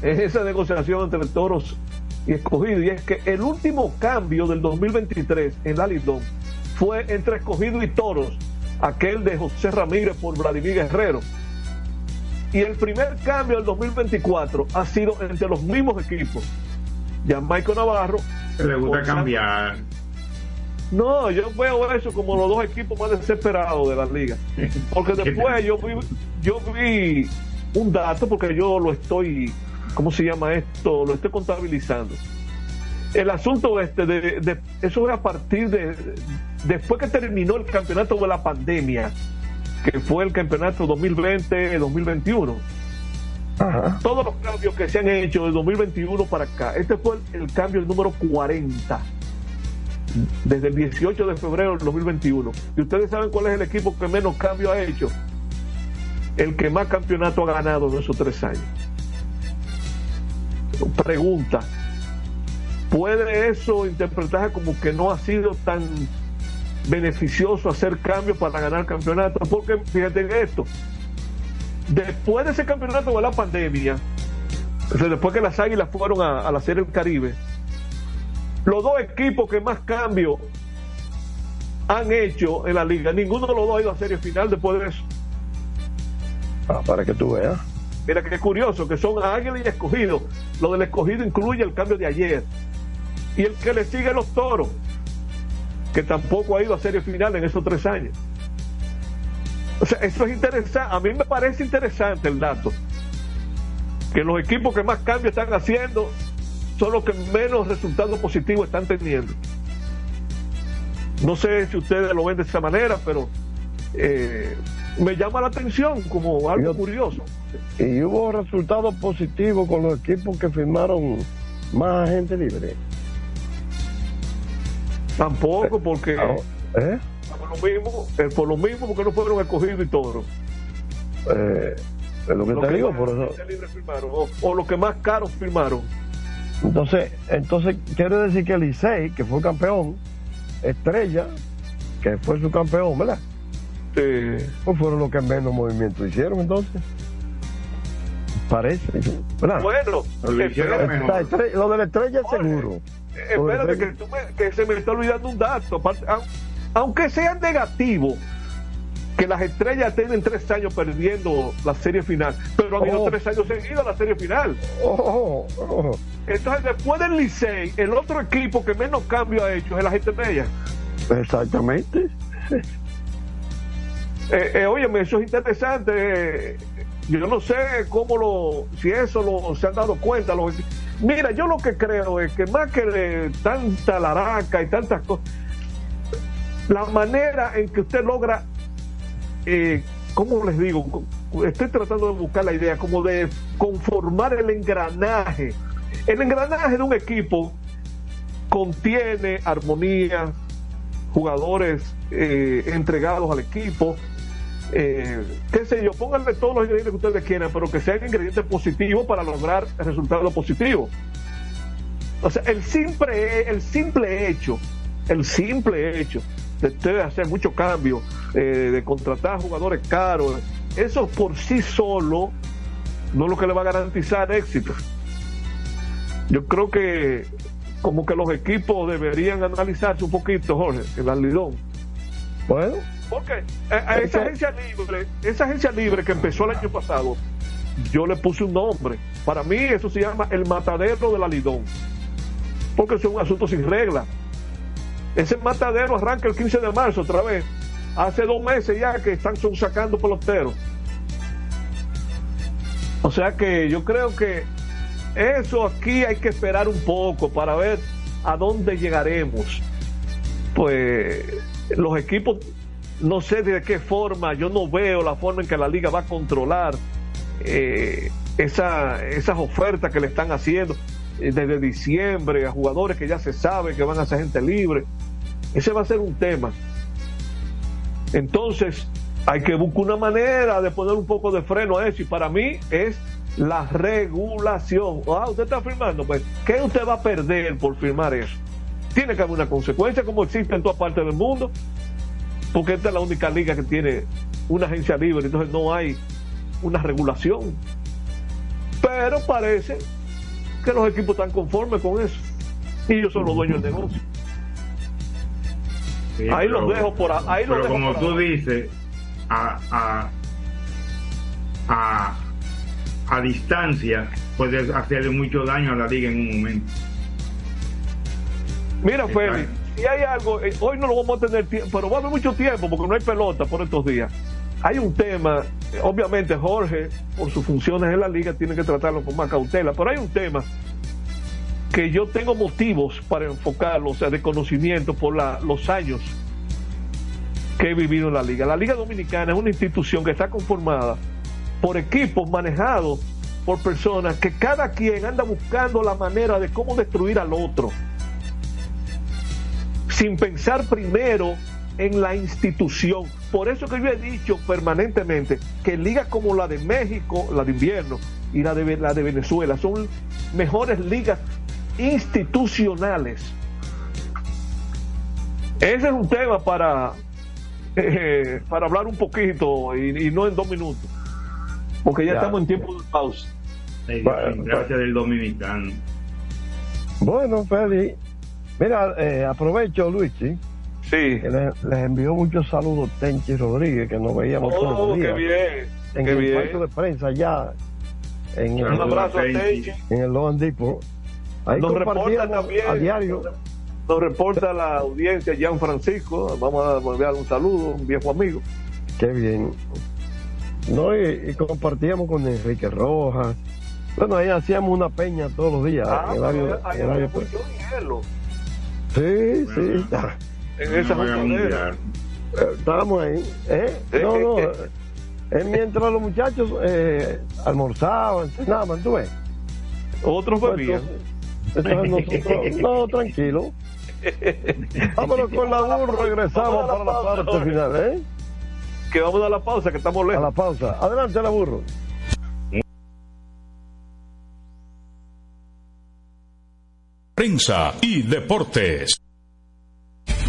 en esa negociación entre Toros y Escogido, y es que el último cambio del dos mil veintitrés en la Lidón fue entre Escogido y Toros, aquel de José Ramírez por Vladimir Guerrero, y el primer cambio del dos mil veinticuatro ha sido entre los mismos equipos. Gianmarco Navarro le gusta cambiar. No, yo veo eso como los dos equipos más desesperados de la liga, porque después yo vi, yo vi un dato, porque yo lo estoy, ¿cómo se llama esto? Lo estoy contabilizando. El asunto este, de, de, de, eso es a partir de, después que terminó el campeonato de la pandemia, que fue el campeonato dos mil veinte dos mil veintiuno. Ajá. Todos los cambios que se han hecho de dos mil veintiuno para acá, este fue el, el cambio el número cuarenta desde el dieciocho de febrero del dos mil veintiuno, y ustedes saben cuál es el equipo que menos cambio ha hecho, el que más campeonato ha ganado en esos tres años. Pregunta: ¿puede eso interpretarse como que no ha sido tan beneficioso hacer cambios para ganar campeonato? Porque fíjate en esto, después de ese campeonato de la pandemia, después que las Águilas fueron a, a la Serie del Caribe, los dos equipos que más cambios han hecho en la liga, ninguno de los dos ha ido a Serie Final después de eso. Ah, para que tú veas. Mira que es curioso, que son Águilas y Escogido. Lo del Escogido incluye el cambio de ayer. Y el que le sigue es los Toros, que tampoco ha ido a Serie Final en esos tres años. O sea, eso es interesante. A mí me parece interesante el dato, que los equipos que más cambios están haciendo son los que menos resultados positivos están teniendo. No sé si ustedes lo ven de esa manera, pero eh, me llama la atención como algo Yo, curioso. Y hubo resultados positivos con los equipos que firmaron más agentes libres. Tampoco, porque ¿Eh? por lo mismo, por lo mismo porque no fueron Escogidos y Toros. Eh, es lo que lo te que digo, por eso. Firmaron, o, o lo que más caros firmaron. Entonces, entonces quiere decir que el Licey, que fue campeón, Estrella, que fue su campeón, ¿verdad? Sí. Pues fueron los que menos movimientos hicieron, entonces. Parece, ¿verdad? Bueno, lo, estrella, lo de la Estrella es seguro. Espérate, que, tú me, que se me está olvidando un dato. Aunque sea negativo que las Estrellas tienen tres años perdiendo la Serie Final, pero han ido oh. tres años seguidos a la Serie Final. Oh, oh, oh. Entonces, después del Licey, el otro equipo que menos cambio ha hecho es las Estrellas. Exactamente. Eh, eh, óyeme, eso es interesante. Yo no sé cómo lo, si eso lo, se han dado cuenta. Lo, mira, yo lo que creo es que más que de tanta laraca y tantas cosas, la manera en que usted logra, eh, ¿cómo les digo? Estoy tratando de buscar la idea, como de conformar el engranaje. El engranaje de un equipo contiene armonía, jugadores eh, entregados al equipo, eh, qué sé yo, pónganle todos los ingredientes que ustedes quieran, pero que sean ingredientes positivos para lograr resultados positivos. O sea, el simple, el simple hecho, el simple hecho de ustedes hacer muchos cambios, eh, de contratar jugadores caros, eso por sí solo no es lo que le va a garantizar éxito. Yo creo que como que los equipos deberían analizarse un poquito, Jorge, el alidón. Bueno. Porque a, a esa agencia libre, esa agencia libre que empezó el año pasado, yo le puse un nombre. Para mí eso se llama el matadero del alidón, porque es un asunto sin regla. Ese matadero arranca el quince de marzo otra vez. Hace dos meses ya que están son sacando peloteros. O sea que yo creo que eso aquí hay que esperar un poco para ver a dónde llegaremos. Pues los equipos, no sé de qué forma, yo no veo la forma en que la liga va a controlar eh, esa, esas ofertas que le están haciendo eh, desde diciembre a jugadores que ya se sabe que van a ser gente libre. Ese va a ser un tema. Entonces hay que buscar una manera de poner un poco de freno a eso, y para mí es la regulación. Ah, usted está firmando, pues, ¿qué usted va a perder por firmar eso? Tiene que haber una consecuencia, como existe en todas partes del mundo, porque esta es la única liga que tiene una agencia libre, entonces no hay una regulación. Pero parece que los equipos están conformes con eso, y ellos son los dueños del negocio. Sí, ahí pero, los dejo por ahí. Pero los dejo como por tú dices, a, a, a a distancia puede hacerle mucho daño a la liga en un momento. Mira, Félix, si hay algo, eh, hoy no lo vamos a tener tiempo, pero va a haber mucho tiempo porque no hay pelota por estos días. Hay un tema, eh, obviamente Jorge, por sus funciones en la liga, tiene que tratarlo con más cautela, pero hay un tema que yo tengo motivos para enfocarlo, o sea, de conocimiento por la, los años que he vivido en la liga. La Liga Dominicana es una institución que está conformada por equipos manejados por personas que cada quien anda buscando la manera de cómo destruir al otro, sin pensar primero en la institución. Por eso que yo he dicho permanentemente que ligas como la de México, la de invierno, y la de, la de Venezuela son mejores ligas institucionales. Ese es un tema para eh, para hablar un poquito y, y no en dos minutos, porque ya, ya estamos en tiempo de pausa. Sí, bueno, gracias del dominicano. Bueno, Feli, mira, eh, aprovecho, Luigi. Sí. Que les, les envió muchos saludos Tenchi Rodríguez, que nos veíamos oh, todos los días. Qué bien, en qué el bien. Cuarto de prensa ya. En el, un abrazo a Tenchi. En el Long Depot. Ahí nos reporta también. A diario. Nos reporta la audiencia Jean Francisco. Vamos a enviar un saludo, un viejo amigo. Qué bien. No, y, y compartíamos con Enrique Rojas. Bueno, ahí hacíamos una peña todos los días. Ah, el año, hay, el año, pues. hielo. Sí, bueno, sí. Bueno. En esa jornada. Estábamos ahí. ¿Eh? No, no. Es mientras los muchachos eh, almorzaban, cenaban, tú ves. Otros bebían. Entonces nosotros, no, tranquilo. Vámonos con Labur, regresamos para la parte final, ¿eh? Que vamos a la pausa, que estamos lejos. A la pausa. Adelante, Labur. Prensa y deportes.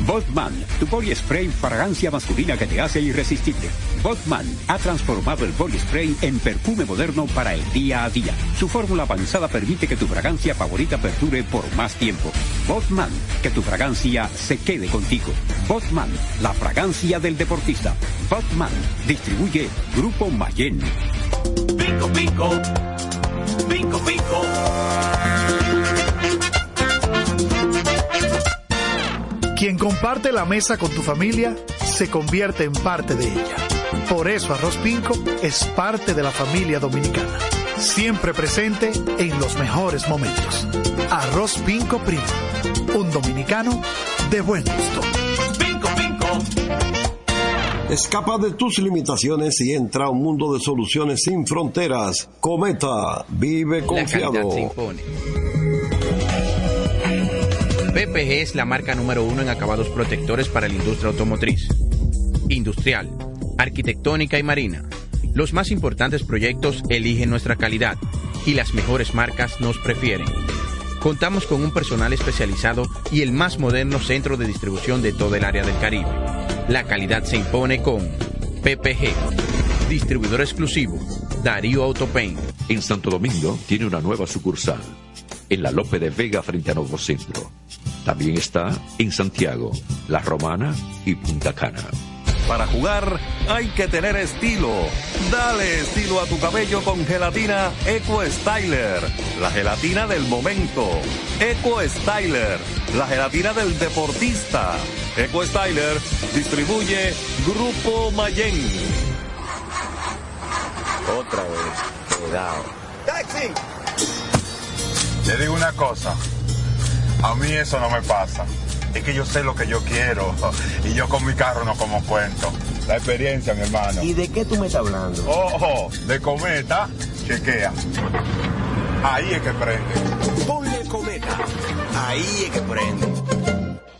Botman, tu body spray, fragancia masculina que te hace irresistible. Botman ha transformado el body spray en perfume moderno para el día a día. Su fórmula avanzada permite que tu fragancia favorita perdure por más tiempo. Botman, que tu fragancia se quede contigo. Botman, la fragancia del deportista. Botman, distribuye Grupo Mayen. Pico, pico. Pico, pico. Quien comparte la mesa con tu familia se convierte en parte de ella. Por eso Arroz Pinco es parte de la familia dominicana. Siempre presente en los mejores momentos. Arroz Pinco Primo. Un dominicano de buen gusto. Pinco Pinco. Escapa de tus limitaciones y entra a un mundo de soluciones sin fronteras. Cometa, vive confiado. B P G es la marca número uno en acabados protectores para la industria automotriz, industrial, arquitectónica y marina. Los más importantes proyectos eligen nuestra calidad y las mejores marcas nos prefieren. Contamos con un personal especializado y el más moderno centro de distribución de todo el área del Caribe. La calidad se impone con B P G, distribuidor exclusivo, Darío Autopaint. En Santo Domingo tiene una nueva sucursal, en la Lope de Vega frente a Nuevo Centro. También está en Santiago, La Romana y Punta Cana. Para jugar hay que tener estilo. Dale estilo a tu cabello con gelatina Eco Styler, la gelatina del momento. Eco Styler, la gelatina del deportista. Eco Styler distribuye Grupo Mayen. Otra vez, cuidado. ¡Taxi! Le digo una cosa, a mí eso no me pasa, es que yo sé lo que yo quiero y yo con mi carro no como cuento. La experiencia, mi hermano. ¿Y de qué tú me estás hablando? Ojo, de Cometa, chequea. Ahí es que prende. Ponle Cometa, ahí es que prende.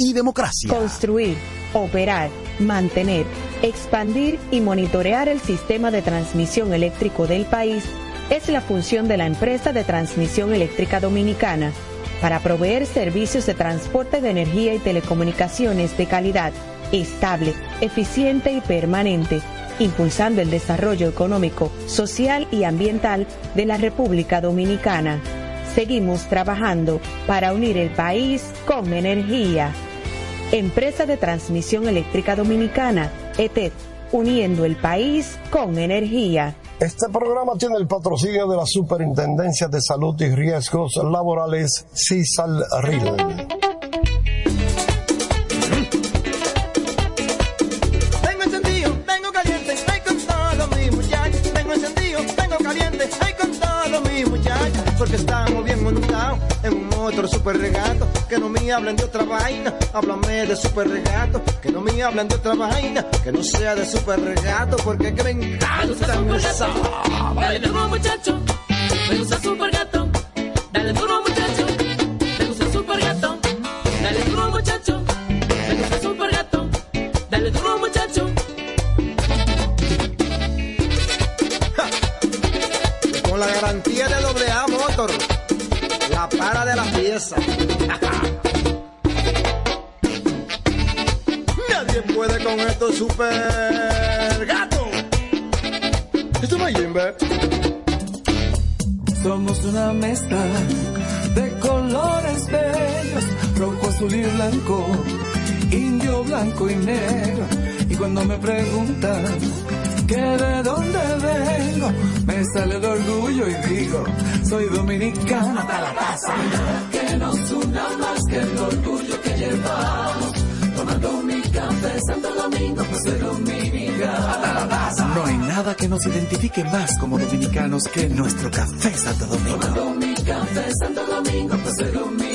y democracia. Construir, operar, mantener, expandir y monitorear el sistema de transmisión eléctrico del país es la función de la Empresa de Transmisión Eléctrica Dominicana para proveer servicios de transporte de energía y telecomunicaciones de calidad, estable, eficiente y permanente, impulsando el desarrollo económico, social y ambiental de la República Dominicana. Seguimos trabajando para unir el país con energía. Empresa de Transmisión Eléctrica Dominicana, E T E D, uniendo el país con energía. Este programa tiene el patrocinio de la Superintendencia de Salud y Riesgos Laborales, CISALRIL. Porque estamos bien montados en un otro super regato, que no me hablen de otra vaina, háblame de super regato, que no me hablen de otra vaina, que no sea de super regato, porque que me encanta el sabor. Dale duro muchacho, me gusta super gato, dale duro muchacho, me gusta super gato, dale duro muchacho, me gusta super gato, dale duro muchacho. La garantía de A A A Motor, la para de la pieza. Nadie puede con estos super gatos. Esto no es Jimbe. Somos una mezcla de colores bellos, rojo, azul y blanco, indio, blanco y negro. Y cuando me preguntan que de dónde vengo, me sale el orgullo y digo, soy dominicano hasta la taza. Que nos una más que el orgullo que llevamos, tomando mi café Santo Domingo, pues soy dominicano hasta la taza. No hay nada que nos identifique más como dominicanos que nuestro café Santo Domingo. Tomando mi café Santo Domingo, pues soy dominicano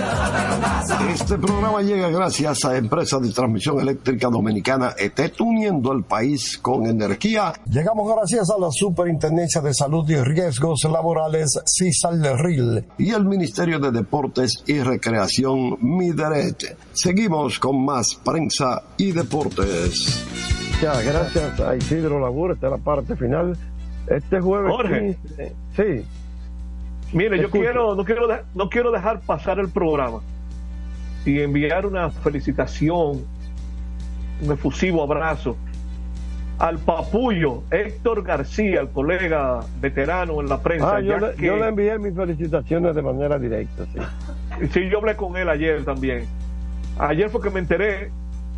hasta la taza. Este programa llega gracias a Empresa de Transmisión Eléctrica Dominicana, E T E D, uniendo al país con energía. Llegamos gracias a la Superintendencia de Salud y Riesgos Laborales, CISALRIL, y el Ministerio de Deportes y Recreación, MIDERET. Seguimos con más prensa y deportes. Ya, gracias a Isidro Labur. Esta es la parte final. Este jueves... Jorge. quince, sí. Mire, yo quiero, no quiero, no quiero dejar pasar el programa y enviar una felicitación, un efusivo abrazo al papuyo Héctor García, el colega veterano en la prensa. Ah, yo, le, que... yo le envié mis felicitaciones de manera directa. Sí. Sí, yo hablé con él ayer también. Ayer fue que me enteré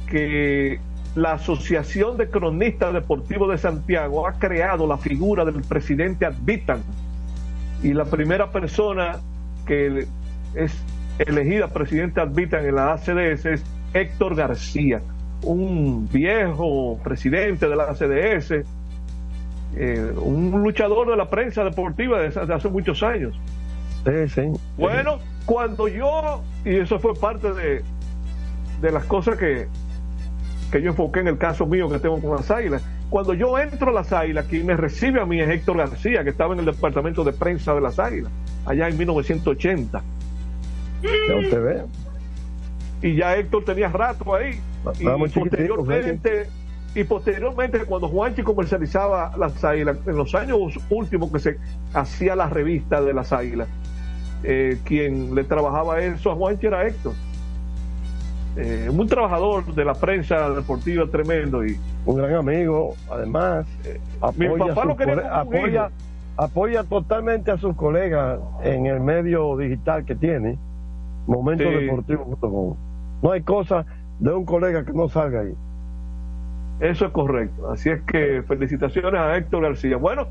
que la Asociación de Cronistas Deportivos de Santiago ha creado la figura del presidente ad vitam, y la primera persona que es elegida presidente ad vitam en la A C D S es Héctor García, un viejo presidente de la A C D S, eh, un luchador de la prensa deportiva desde hace muchos años. Sí, sí, sí. Bueno, cuando yo, y eso fue parte de, de las cosas que, que yo enfoqué en el caso mío que tengo con las Águilas, cuando yo entro a las Águilas, quien me recibe a mí es Héctor García, que estaba en el departamento de prensa de las Águilas, allá en mil novecientos ochenta. Ya usted ve. Y ya Héctor tenía rato ahí. Y posteriormente, y posteriormente, cuando Juanchi comercializaba las Águilas, en los años últimos que se hacía la revista de las Águilas, eh, quien le trabajaba eso a Juanchi era Héctor. Eh, un trabajador de la prensa deportiva tremendo y un gran amigo, además. Eh, apoya mi papá lo quería, apoya, apoya totalmente a sus colegas en el medio digital que tiene, Momento sí. Deportivo punto com. No hay cosa de un colega que no salga ahí. Eso es correcto. Así es que felicitaciones a Héctor García. Bueno,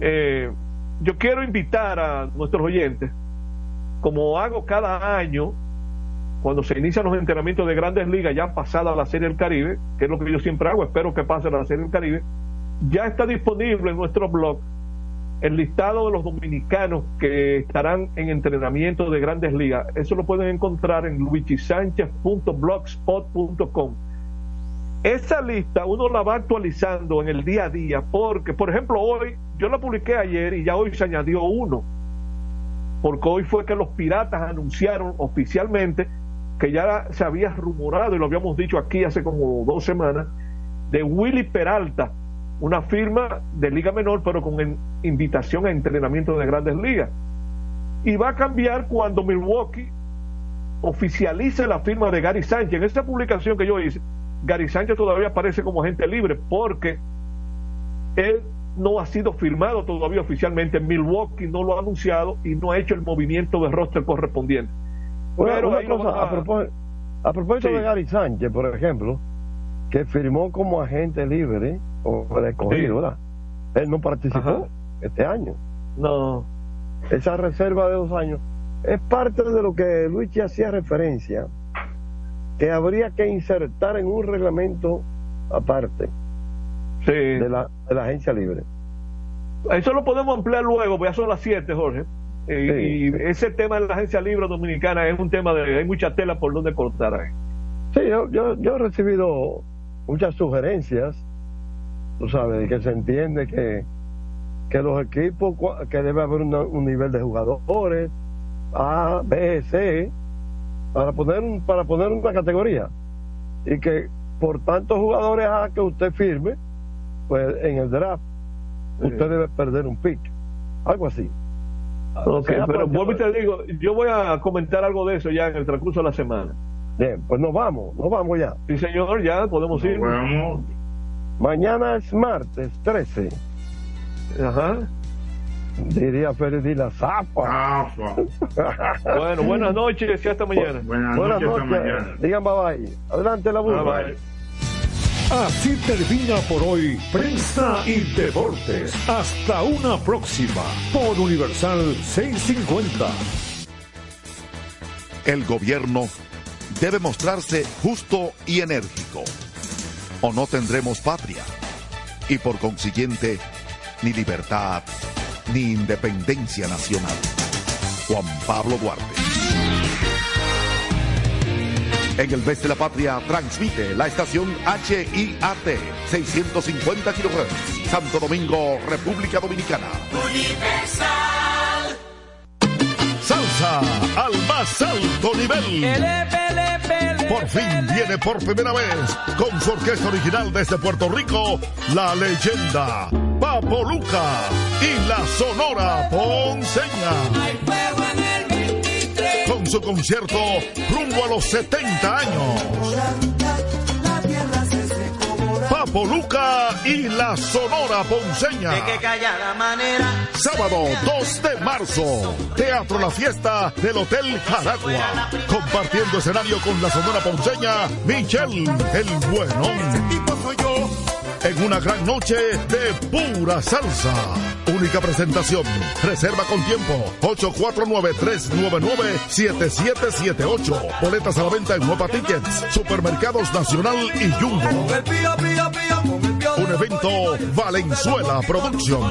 eh, yo quiero invitar a nuestros oyentes, como hago cada año, cuando se inician los entrenamientos de Grandes Ligas, ya pasada la Serie del Caribe, que es lo que yo siempre hago, espero que pase la Serie del Caribe, ya está disponible en nuestro blog el listado de los dominicanos que estarán en entrenamiento de Grandes Ligas. Eso lo pueden encontrar en luichisanchez punto blogspot punto com. Esa lista uno la va actualizando en el día a día, porque, por ejemplo, hoy, yo la publiqué ayer y ya hoy se añadió uno, porque hoy fue que los Piratas anunciaron oficialmente, que ya se había rumorado, y lo habíamos dicho aquí hace como dos semanas, de Willy Peralta, una firma de Liga Menor, pero con invitación a entrenamiento de Grandes Ligas. Y va a cambiar cuando Milwaukee oficialice la firma de Gary Sánchez. En esa publicación que yo hice, Gary Sánchez todavía aparece como agente libre, porque él no ha sido firmado todavía oficialmente. Milwaukee no lo ha anunciado y no ha hecho el movimiento de roster correspondiente. Pero una, una cosa, a... a propósito, a propósito sí. de Gary Sánchez, por ejemplo, que firmó como agente libre o escogido, sí. ¿verdad? Él no participó Ajá. este año. No. Esa reserva de dos años es parte de lo que Luigi hacía referencia, que habría que insertar en un reglamento aparte sí. de, la, de la agencia libre. Eso lo podemos ampliar luego, porque ya son las siete, Jorge. Eh, sí. Y ese tema de la agencia libre dominicana es un tema de... hay mucha tela por donde cortar ahí. Sí, yo, yo, yo he recibido muchas sugerencias, tú sabes, que se entiende que, que los equipos, que debe haber una, un nivel de jugadores A, B, C, para poner, un, para poner una categoría, y que por tantos jugadores A que usted firme, pues en el draft sí. usted debe perder un pick, algo así. Okay, pero vuelvo y te digo, yo voy a comentar algo de eso ya en el transcurso de la semana. Bien, pues nos vamos, nos vamos ya. Sí, señor, ya podemos nos ir. Vamos. Mañana es martes trece. Ajá. Diría Freddy la zapa. Bueno, buenas noches y hasta mañana. Buenas, buenas noches, noches. Hasta mañana. Digan bye bye. Adelante la burla. Bye bye. Así termina por hoy Prensa y Deportes. Hasta una próxima por Universal seiscientos cincuenta. El gobierno debe mostrarse justo y enérgico, o no tendremos patria, y por consiguiente, ni libertad, ni independencia nacional. Juan Pablo Duarte. En el mes de la patria transmite la estación H I A T seiscientos cincuenta kHz, Santo Domingo, República Dominicana. Universal. Salsa al más alto nivel. Por fin viene por primera vez con su orquesta original desde Puerto Rico, la leyenda Papo Luca y la Sonora Ponceña, con su concierto rumbo a los setenta años. Papo Luca y la Sonora Ponceña. Sábado dos de marzo, Teatro La Fiesta del Hotel Jaragua, compartiendo escenario con la Sonora Ponceña, Michel el Bueno, en una gran noche de pura salsa. Única presentación. Reserva con tiempo. ocho cuatro nueve, tres nueve nueve, siete siete siete ocho. Boletas a la venta en Nueva Tickets, Supermercados Nacional y Jumbo. Un evento Valenzuela Producción.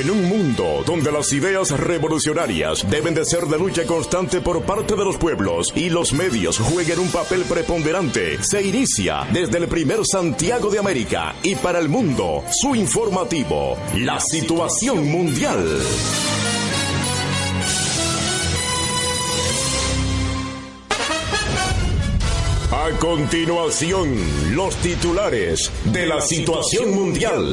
En un mundo donde las ideas revolucionarias deben de ser de lucha constante por parte de los pueblos y los medios jueguen un papel preponderante, se inicia desde el primer Santiago de América y para el mundo su informativo, la situación mundial. A continuación, los titulares de la situación mundial.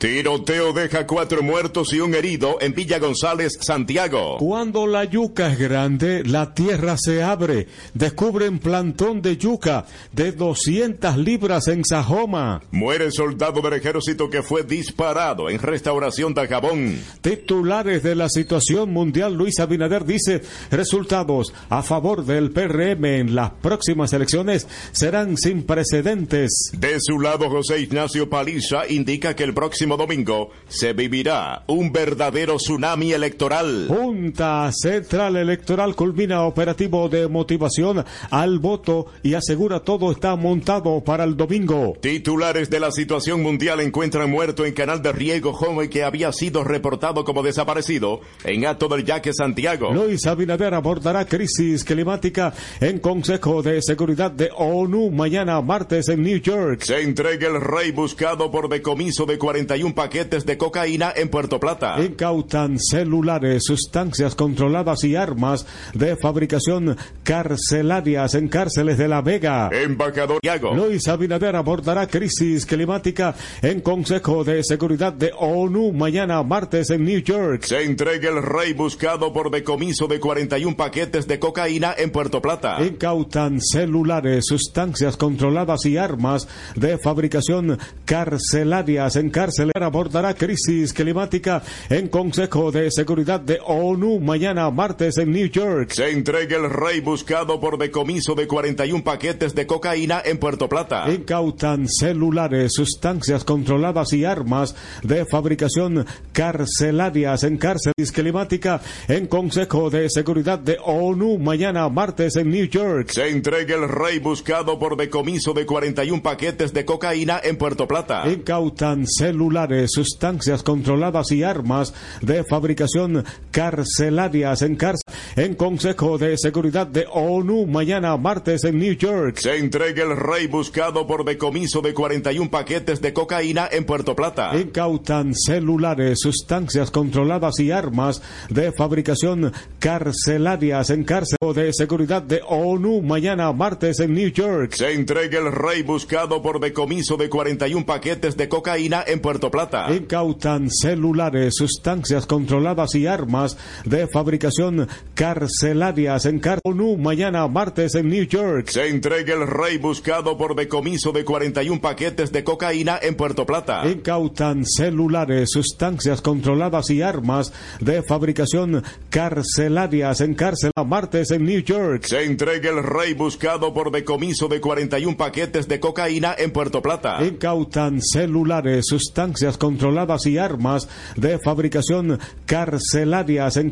Tiroteo deja cuatro muertos y un herido en Villa González, Santiago. Cuando la yuca es grande, la tierra se abre. Descubren plantón de yuca de doscientas libras en Sajoma. Muere soldado del ejército que fue disparado en Restauración de Jabón. Titulares de la situación mundial. Luis Abinader dice, resultados a favor del P R M en las próximas elecciones serán sin precedentes. De su lado, José Ignacio Paliza indica que el próximo próximo domingo se vivirá un verdadero tsunami electoral. Junta Central Electoral culmina operativo de motivación al voto y asegura todo está montado para el domingo. Titulares de la situación mundial: encuentran muerto en canal de riego joven que había sido reportado como desaparecido en Alto del Yaque, Santiago. Luis Abinader abordará crisis climática en Consejo de Seguridad de ONU mañana martes en New York. Se entrega el rey buscado por decomiso de cuarenta y un paquetes de cocaína en Puerto Plata. Incautan celulares, sustancias controladas y armas de fabricación carcelarias en cárceles de La Vega. Embajador Iago. Luis Abinader abordará crisis climática en Consejo de Seguridad de ONU mañana martes en New York. Se entrega el rey buscado por decomiso de cuarenta y un paquetes de cocaína en Puerto Plata. Incautan celulares, sustancias controladas y armas de fabricación carcelarias en cárceles. Abordará crisis climática en Consejo de Seguridad de ONU mañana martes en New York. Se entrega el rey buscado por decomiso de cuarenta y un paquetes de cocaína en Puerto Plata. Incautan celulares, sustancias controladas y armas de fabricación carcelarias en cárceles. Climática en Consejo de Seguridad de ONU mañana martes en New York. Se entrega el rey buscado por decomiso de cuarenta y un paquetes de cocaína en Puerto Plata. Incautan celulares, sustancias controladas y armas de fabricación carcelarias en cárcel en Consejo de Seguridad de ONU mañana martes en New York. Se entrega el rey buscado por decomiso de cuarenta y un paquetes de cocaína en Puerto Plata. Incautan celulares, sustancias controladas y armas de fabricación carcelarias en cárcel de Seguridad de ONU mañana martes en New York. Se entrega el rey buscado por decomiso de cuarenta y un paquetes de cocaína en Puerto Plata. Incautan celulares, sustancias controladas y armas de fabricación carcelarias en cárcel ONU mañana martes en New York. Se entrega el rey buscado por decomiso de cuarenta y un paquetes de cocaína en Puerto Plata. Incautan celulares, sustancias controladas y armas de fabricación carcelarias en cárcel martes en New York. Se entrega el rey buscado por decomiso de cuarenta y un paquetes de cocaína en Puerto Plata. Incautan celulares, sustancias controladas y armas de fabricación carcelarias en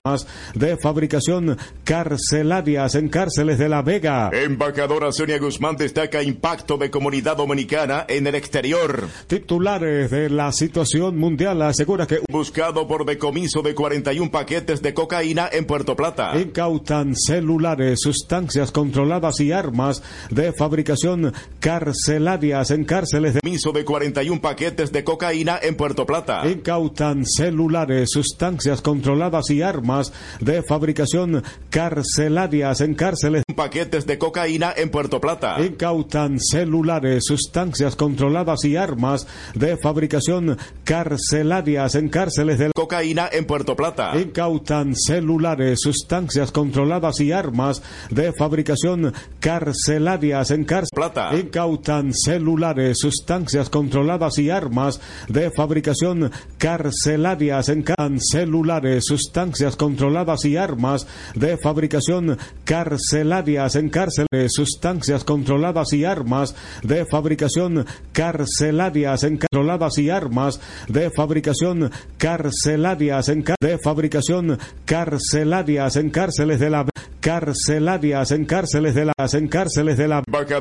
de fabricación carcelarias en cárceles de La Vega. Embajadora Sonia Guzmán destaca impacto de comunidad dominicana en el exterior. Titulares de la situación mundial: asegura que buscado por decomiso de cuarenta y un paquetes de cocaína en Puerto Plata. Incautan celulares, sustancias controladas y armas de fabricación carcelarias en cárceles de decomiso de cuarenta y un paquetes de cocaína en Puerto Plata. Incautan celulares, sustancias controladas y armas de fabricación carcelarias en cárceles paquetes de cocaína en Puerto Plata. Incautan celulares, sustancias controladas y armas de fabricación carcelarias en cárceles de cocaína en Puerto Plata. Incautan celulares, sustancias controladas y armas de fabricación carcelarias en cárceles Plata. Incautan celulares, sustancias controladas y armas de fabricación carcelarias en cárceles celulares, sustancias controladas y armas de fabricación carcelarias en cárceles, sustancias controladas y armas de fabricación carcelarias en controladas y armas de fabricación carcelarias en de fabricación carcelarias en cárceles de la carcelarias en cárceles de las en cárceles de la